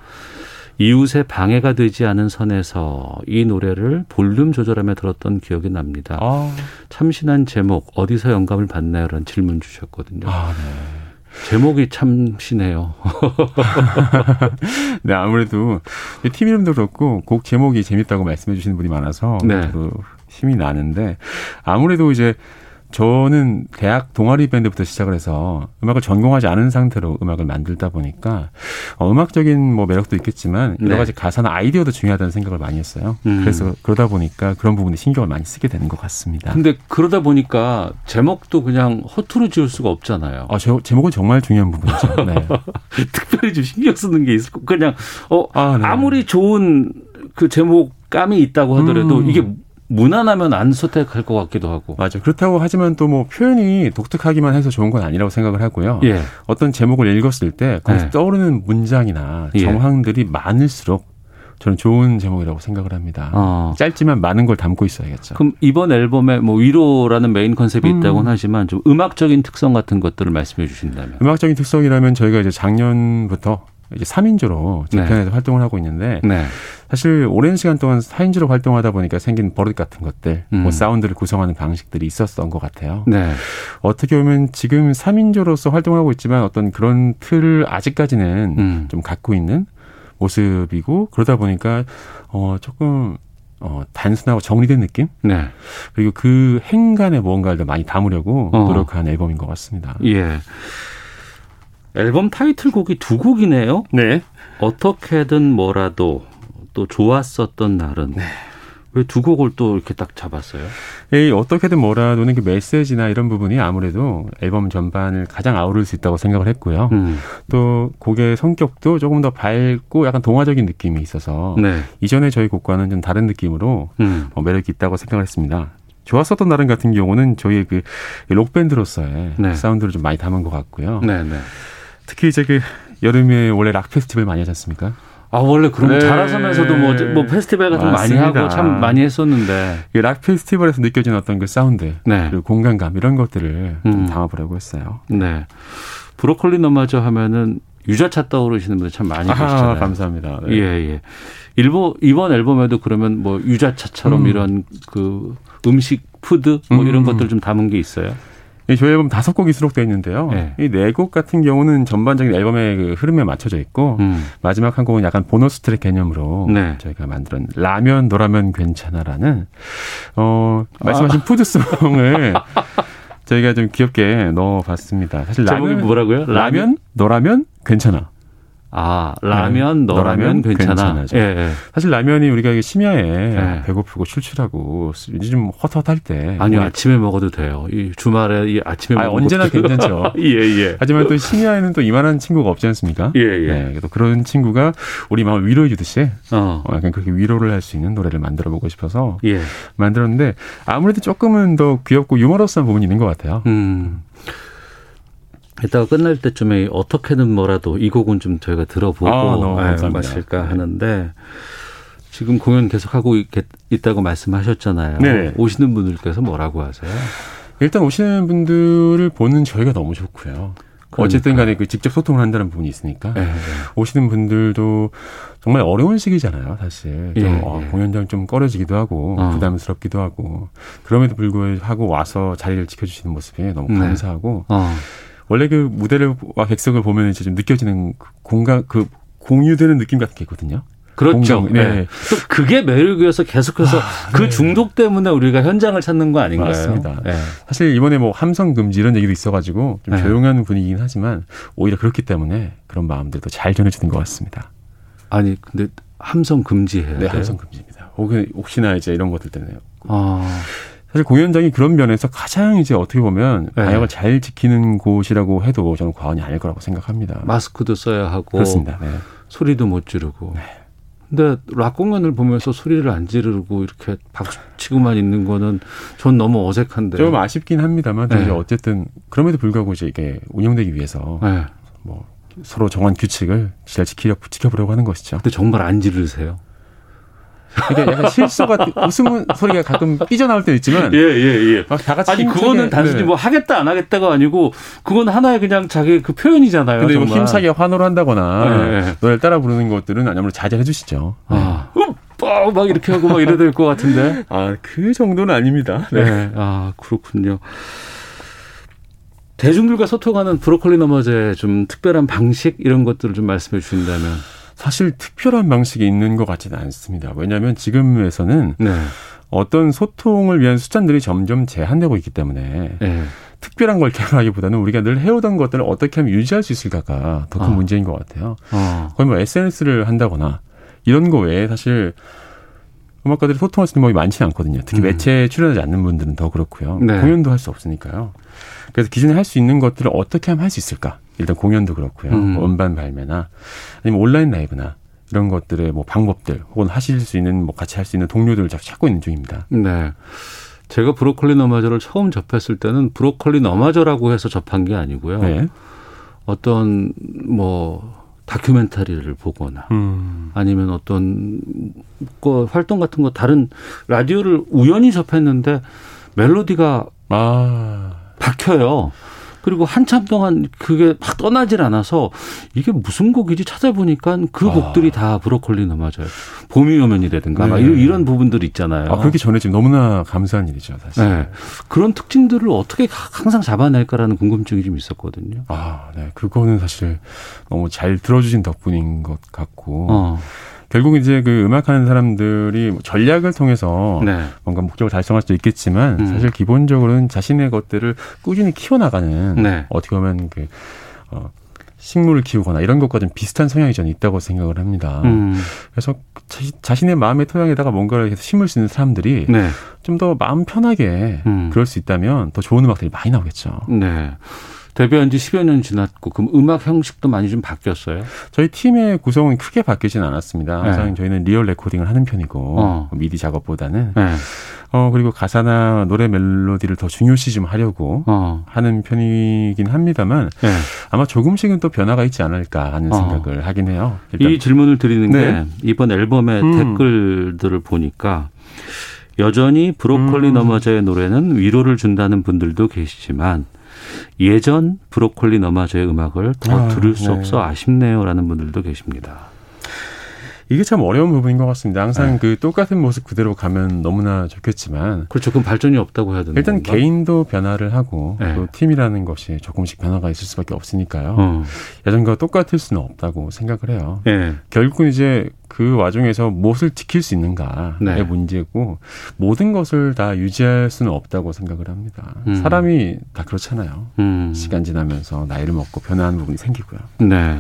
이웃의 방해가 되지 않은 선에서 이 노래를 볼륨 조절하며 들었던 기억이 납니다. 참신한 제목 어디서 영감을 받나요? 라는 질문 주셨거든요. 네. 제목이 참신해요. 네, 아무래도 팀 이름도 그렇고 곡 제목이 재밌다고 말씀해 주시는 분이 많아서 네. 힘이 나는데 아무래도 이제 저는 대학 동아리 밴드부터 시작을 해서 음악을 전공하지 않은 상태로 음악을 만들다 보니까 음악적인 뭐 매력도 있겠지만 여러 가지 가사나 아이디어도 중요하다는 생각을 많이 했어요. 그래서 그러다 보니까 그런 부분에 신경을 많이 쓰게 되는 것 같습니다. 근데 그러다 보니까 제목도 그냥 허투루 지을 수가 없잖아요. 제목은 정말 중요한 부분이죠. 네. 특별히 좀 신경 쓰는 게 있고 그냥 네. 아무리 좋은 그 제목감이 있다고 하더라도 이게 무난하면 안 선택할 것 같기도 하고. 맞아. 그렇다고 하지만 또 뭐 표현이 독특하기만 해서 좋은 건 아니라고 생각을 하고요. 예. 어떤 제목을 읽었을 때 거기서 떠오르는 문장이나 정황들이 많을수록 저는 좋은 제목이라고 생각을 합니다. 짧지만 많은 걸 담고 있어야겠죠. 그럼 이번 앨범에 뭐 위로라는 메인 컨셉이 있다고는 하지만 좀 음악적인 특성 같은 것들을 말씀해 주신다면. 음악적인 특성이라면 저희가 이제 작년부터 이제 3인조로 재편해서 활동을 하고 있는데 사실 오랜 시간 동안 4인조로 활동하다 보니까 생긴 버릇 같은 것들, 뭐 사운드를 구성하는 방식들이 있었던 것 같아요. 어떻게 보면 지금 3인조로서 활동하고 있지만 어떤 그런 틀을 아직까지는 좀 갖고 있는 모습이고 그러다 보니까 조금 단순하고 정리된 느낌? 그리고 그 행간에 뭔가를 더 많이 담으려고 노력한 앨범인 것 같습니다. 예. 앨범 타이틀곡이 두 곡이네요. 네. 어떻게든 뭐라도 또 좋았었던 날은 왜 두 곡을 또 이렇게 딱 잡았어요? 어떻게든 뭐라도는 그 메시지나 이런 부분이 아무래도 앨범 전반을 가장 아우를 수 있다고 생각을 했고요. 또 곡의 성격도 조금 더 밝고 약간 동화적인 느낌이 있어서 이전에 저희 곡과는 좀 다른 느낌으로 매력이 있다고 생각을 했습니다. 좋았었던 날은 같은 경우는 저희의 그 록밴드로서의 사운드를 좀 많이 담은 것 같고요. 특히 이제 그 여름에 원래 락 페스티벌 많이 하지 않습니까? 아, 원래 그런 자라섬에서도 뭐 페스티벌 같은 거 많이 하고 참 많이 했었는데. 락 페스티벌에서 느껴지는 어떤 그 사운드, 그리고 공간감 이런 것들을 좀 담아보려고 했어요. 브로콜리너마저 하면은 유자차 떠오르시는 분들 참 많이 계시잖아요. 감사합니다. 예. 이번 앨범에도 그러면 뭐 유자차처럼 이런 그 음식, 푸드 뭐 이런 것들 좀 담은 게 있어요? 저희 앨범 5곡이 수록되어 있는데요. 이 4곡 같은 경우는 전반적인 앨범의 그 흐름에 맞춰져 있고 마지막 한 곡은 약간 보너스 트랙 개념으로 저희가 만든 라면 너라면 괜찮아라는 말씀하신 푸드송을 저희가 좀 귀엽게 넣어봤습니다. 사실 라면 뭐라고요? 라면 너라면 괜찮아. 아, 라면, 너라면 괜찮아. 사실 라면이 우리가 심야에 배고프고 출출하고 좀 헛헛할 때. 아니요, 아침에 먹어도 돼요. 이 주말에 이 아침에 먹어도 언제나 괜찮죠. 예. 하지만 또 심야에는 또 이만한 친구가 없지 않습니까? 예. 또 그런 친구가 우리 마음을 위로해 주듯이 약간 그렇게 위로를 할 수 있는 노래를 만들어 보고 싶어서 만들었는데 아무래도 조금은 더 귀엽고 유머러스한 부분이 있는 것 같아요. 이따가 끝날 때쯤에 어떻게든 뭐라도 이 곡은 좀 저희가 들어보고 맞을까 하는데 지금 공연 계속하고 있다고 말씀하셨잖아요. 오시는 분들께서 뭐라고 하세요? 일단 오시는 분들을 보는 저희가 너무 좋고요. 그러니까. 어쨌든 간에 그 직접 소통을 한다는 부분이 있으니까 오시는 분들도 정말 어려운 시기잖아요. 사실 좀 공연장 좀 꺼려지기도 하고 부담스럽기도 하고 그럼에도 불구하고 와서 자리를 지켜주시는 모습이 너무 감사하고 원래 그 무대와 객석을 보면 이제 좀 느껴지는 공간, 그 공유되는 느낌 같은 게 있거든요. 그렇죠. 또 그게 매력이어서 계속해서 그 중독 때문에 우리가 현장을 찾는 거 아닌가요? 맞습니다. 사실 이번에 뭐 함성 금지 이런 얘기도 있어가지고 좀 조용한 분위기긴 하지만 오히려 그렇기 때문에 그런 마음들도 잘 전해지는 것 같습니다. 아니, 근데 함성 금지해야 돼요? 함성 금지입니다. 혹시나 이제 이런 것들 때문에요. 사실 공연장이 그런 면에서 가장 이제 어떻게 보면 방역을 잘 지키는 곳이라고 해도 저는 과언이 아닐 거라고 생각합니다. 마스크도 써야 하고. 그렇습니다. 소리도 못 지르고. 근데 락 공연을 보면서 소리를 안 지르고 이렇게 박수 치고만 있는 거는 전 너무 어색한데. 좀 아쉽긴 합니다만 이제 어쨌든 그럼에도 불구하고 이제 이게 운영되기 위해서 뭐 서로 정한 규칙을 잘 지켜보려고 하는 것이죠. 근데 정말 안 지르세요? 그러니까 약간 실수가 웃음 소리가 가끔 삐져나올 때 있지만 막 다 같이 아니 그거는 단순히 뭐 하겠다 안 하겠다가 아니고 그건 하나의 그냥 자기 그 표현이잖아요. 근데 정말. 뭐 힘차게 환호를 한다거나 노래를 따라 부르는 것들은 아무래도 자제해 주시죠. 막 이렇게 하고 막 이래야 될 것 같은데 그 정도는 아닙니다. 그렇군요. 대중들과 소통하는 브로콜리너머저의 좀 특별한 방식 이런 것들을 좀 말씀해 주신다면. 사실 특별한 방식이 있는 것 같지는 않습니다. 왜냐하면 지금에서는 어떤 소통을 위한 수단들이 점점 제한되고 있기 때문에 특별한 걸 개발하기보다는 우리가 늘 해오던 것들을 어떻게 하면 유지할 수 있을까가 더 큰 문제인 것 같아요. 거의 뭐 SNS를 한다거나 이런 거 외에 사실 음악가들이 소통할 수 있는 법이 많지는 않거든요. 특히 매체에 출연하지 않는 분들은 더 그렇고요. 공연도 할 수 없으니까요. 그래서 기존에 할 수 있는 것들을 어떻게 하면 할 수 있을까? 일단 공연도 그렇고요. 뭐 음반 발매나 아니면 온라인 라이브나 이런 것들의 뭐 방법들 혹은 하실 수 있는 뭐 같이 할 수 있는 동료들을 찾고 있는 중입니다. 제가 브로콜리너마저를 처음 접했을 때는 브로콜리너마저라고 해서 접한 게 아니고요. 어떤 뭐 다큐멘터리를 보거나 아니면 어떤 거 활동 같은 거 다른 라디오를 우연히 접했는데 멜로디가 박혀요. 그리고 한참 동안 그게 막 떠나질 않아서 이게 무슨 곡이지 찾아보니까 그 곡들이 다 브로콜리너마저 봄이 오면이라든가 막 이런 부분들 있잖아요. 그렇게 전해지면 너무나 감사한 일이죠. 사실. 네. 그런 특징들을 어떻게 항상 잡아낼까라는 궁금증이 좀 있었거든요. 네. 그거는 사실 너무 잘 들어주신 덕분인 것 같고. 결국 이제 그 음악하는 사람들이 전략을 통해서 뭔가 목적을 달성할 수도 있겠지만 사실 기본적으로는 자신의 것들을 꾸준히 키워나가는 어떻게 보면 그 식물을 키우거나 이런 것과 좀 비슷한 성향이 저는 있다고 생각을 합니다. 그래서 자신의 마음의 토양에다가 뭔가를 계속 심을 수 있는 사람들이 좀 더 마음 편하게 그럴 수 있다면 더 좋은 음악들이 많이 나오겠죠. 네. 데뷔한 지 10여 년 지났고 그럼 음악 형식도 많이 좀 바뀌었어요? 저희 팀의 구성은 크게 바뀌진 않았습니다. 항상 저희는 리얼 레코딩을 하는 편이고 미디 작업보다는 그리고 가사나 노래 멜로디를 더 중요시 좀 하려고 하는 편이긴 합니다만 아마 조금씩은 또 변화가 있지 않을까 하는 생각을 하긴 해요. 일단. 이 질문을 드리는 게 이번 앨범의 댓글들을 보니까 여전히 브로콜리너마저의 노래는 위로를 준다는 분들도 계시지만 예전 브로콜리너마저의 음악을 더 들을 수 없어 아쉽네요라는 분들도 계십니다. 이게 참 어려운 부분인 것 같습니다. 항상 그 똑같은 모습 그대로 가면 너무나 좋겠지만 그렇죠. 그럼 발전이 없다고 해야 되는 일단 건가? 개인도 변화를 하고 또 팀이라는 것이 조금씩 변화가 있을 수밖에 없으니까요. 예전과 똑같을 수는 없다고 생각을 해요. 결국은 이제 그 와중에서 무엇을 지킬 수 있는가의 문제고 모든 것을 다 유지할 수는 없다고 생각을 합니다. 사람이 다 그렇잖아요. 시간 지나면서 나이를 먹고 변화하는 부분이 생기고요. 네.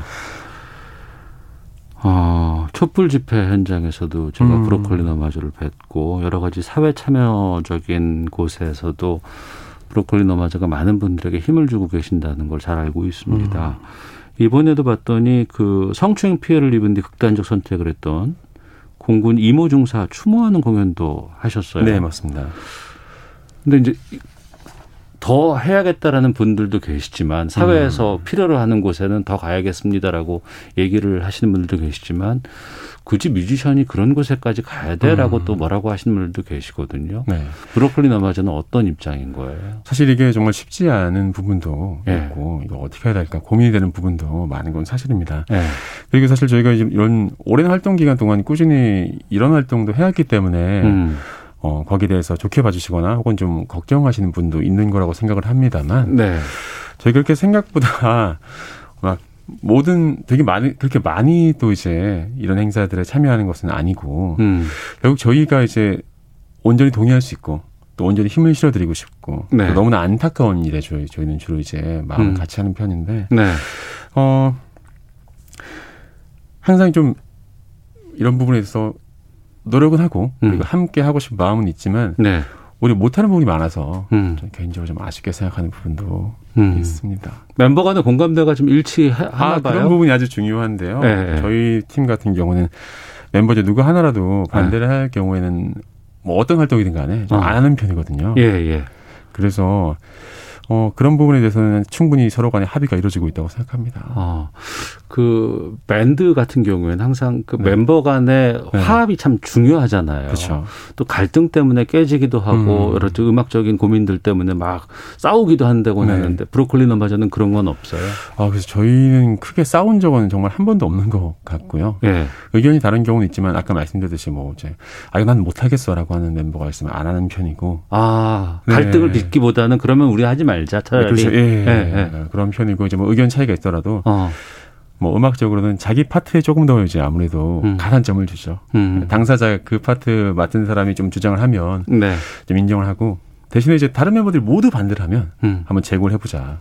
촛불 집회 현장에서도 제가 브로콜리너마저를 뵀고 여러 가지 사회 참여적인 곳에서도 브로콜리너마저가 많은 분들에게 힘을 주고 계신다는 걸 잘 알고 있습니다. 이번에도 봤더니 그 성추행 피해를 입은 뒤 극단적 선택을 했던 공군 이모 중사 추모하는 공연도 하셨어요. 네, 맞습니다. 근데 이제 더 해야겠다라는 분들도 계시지만 사회에서 필요로 하는 곳에는 더 가야겠습니다라고 얘기를 하시는 분들도 계시지만 굳이 뮤지션이 그런 곳에까지 가야 돼라고 또 뭐라고 하시는 분들도 계시거든요. 브로콜리너마저는 어떤 입장인 거예요? 사실 이게 정말 쉽지 않은 부분도 있고 이거 어떻게 해야 될까 고민이 되는 부분도 많은 건 사실입니다. 그리고 사실 저희가 이런 오랜 활동 기간 동안 꾸준히 이런 활동도 해왔기 때문에 거기에 대해서 좋게 봐주시거나 혹은 좀 걱정하시는 분도 있는 거라고 생각을 합니다만 저희 그렇게 생각보다 막 모든 되게 많이 그렇게 많이 또 이제 이런 행사들에 참여하는 것은 아니고 결국 저희가 이제 온전히 동의할 수 있고 또 온전히 힘을 실어드리고 싶고 또 너무나 안타까운 일에 저희는 주로 이제 마음을 같이 하는 편인데 항상 좀 이런 부분에서 노력은 하고 그리고 함께 하고 싶은 마음은 있지만 오히려 못하는 부분이 많아서 좀 개인적으로 좀 아쉽게 생각하는 부분도 있습니다. 멤버 간의 공감대가 좀 일치하나 봐요? 그런 부분이 아주 중요한데요. 저희 팀 같은 경우는 멤버 중 누구 하나라도 반대를 할 경우에는 뭐 어떤 활동이든 간에 좀 안 하는 편이거든요. 그래서 그런 부분에 대해서는 충분히 서로 간에 합의가 이루어지고 있다고 생각합니다. 그 밴드 같은 경우에는 항상 그 멤버 간의 화합이 참 중요하잖아요. 그렇죠. 또 갈등 때문에 깨지기도 하고 여러 음악적인 고민들 때문에 막 싸우기도 한다고 하는데 브로콜리너마저는 그런 건 없어요? 그래서 저희는 크게 싸운 적은 정말 한 번도 없는 것 같고요. 의견이 다른 경우는 있지만 아까 말씀드렸듯이 뭐 이제 난 못하겠어라고 하는 멤버가 있으면 안 하는 편이고 갈등을 빚기보다는 그러면 우리 하지 말자. 그렇죠. 그런 편이고 이제 뭐 의견 차이가 있더라도 뭐 음악적으로는 자기 파트에 조금 더 이제 아무래도 가산점을 주죠. 당사자 그 파트 맡은 사람이 좀 주장을 하면 좀 인정을 하고 대신에 이제 다른 멤버들이 모두 반대를 하면 한번 재고를 해보자.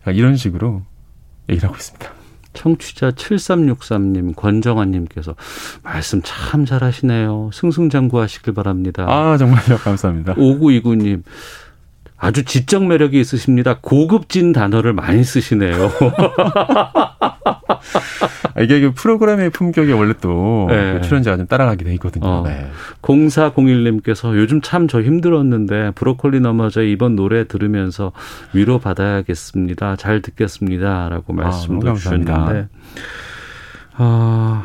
그러니까 이런 식으로 얘기를 하고 있습니다. 청취자 7363님, 권정환님께서 말씀 참 잘하시네요. 승승장구하시길 바랍니다. 정말요. 감사합니다. 5929님. 아주 지적 매력이 있으십니다. 고급진 단어를 많이 쓰시네요. 이게 프로그램의 품격이 원래 또 출연자가 좀 따라가게 돼 있거든요. 0401님께서 요즘 참 저 힘들었는데 브로콜리너마저 이번 노래 들으면서 위로받아야겠습니다. 잘 듣겠습니다. 라고 말씀도 주셨는데 아,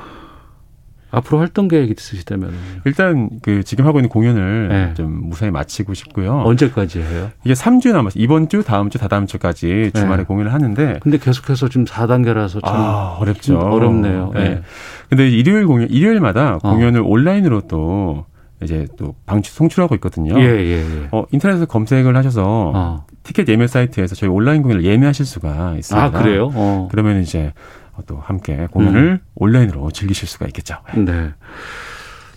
앞으로 활동 계획 있으시다면? 일단 그 지금 하고 있는 공연을 네. 좀 무사히 마치고 싶고요. 언제까지 해요? 이게 3주 남았어요. 이번 주, 다음 주, 다다음 주까지 주말에 네. 공연을 하는데. 근데 계속해서 지금 4단계라서 참 어렵죠. 어렵네요. 네. 네. 근데 일요일 공연, 일요일마다 공연을 온라인으로 또 이제 또 방출 송출하고 있거든요. 예. 인터넷에서 검색을 하셔서 티켓 예매 사이트에서 저희 온라인 공연을 예매하실 수가 있습니다. 아, 그래요? 그러면 이제 또 함께 공연을 온라인으로 즐기실 수가 있겠죠. 네.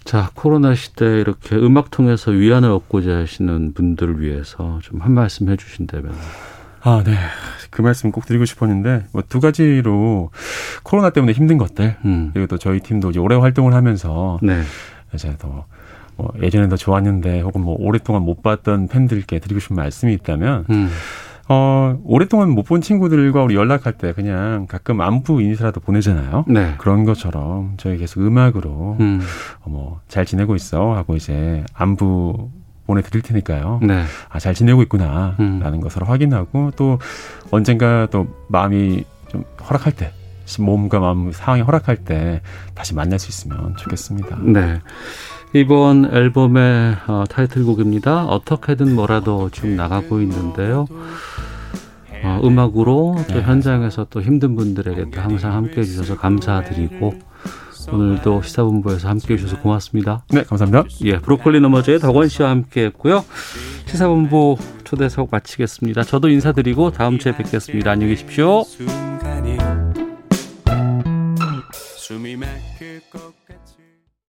자, 코로나 시대에 이렇게 음악 통해서 위안을 얻고자 하시는 분들을 위해서 좀 한 말씀 해 주신다면. 아, 네. 그 말씀 꼭 드리고 싶었는데, 뭐, 두 가지로 코로나 때문에 힘든 것들, 그리고 또 저희 팀도 이제 오래 활동을 하면서, 네. 이제 더, 뭐 예전에 더 좋았는데, 혹은 뭐, 오랫동안 못 봤던 팬들께 드리고 싶은 말씀이 있다면, 오랫동안 못 본 친구들과 우리 연락할 때 그냥 가끔 안부 인사라도 보내잖아요. 네. 그런 것처럼 저희 계속 음악으로 뭐 잘 지내고 있어 하고 이제 안부 보내드릴 테니까요. 네. 아, 잘 지내고 있구나 라는 것을 확인하고 또 언젠가 또 마음이 좀 허락할 때 몸과 마음 상황이 허락할 때 다시 만날 수 있으면 좋겠습니다. 네. 이번 앨범의 타이틀곡입니다. 어떻게든 뭐라도 지금 나가고 있는데요. 음악으로 또 현장에서 또 힘든 분들에게 또 항상 함께해 주셔서 감사드리고 오늘도 시사본부에서 함께해 주셔서 고맙습니다. 네, 감사합니다. 예, 브로콜리너마저의 덕원 씨와 함께했고요. 시사본부 초대석 마치겠습니다. 저도 인사드리고 다음 주에 뵙겠습니다. 안녕히 계십시오.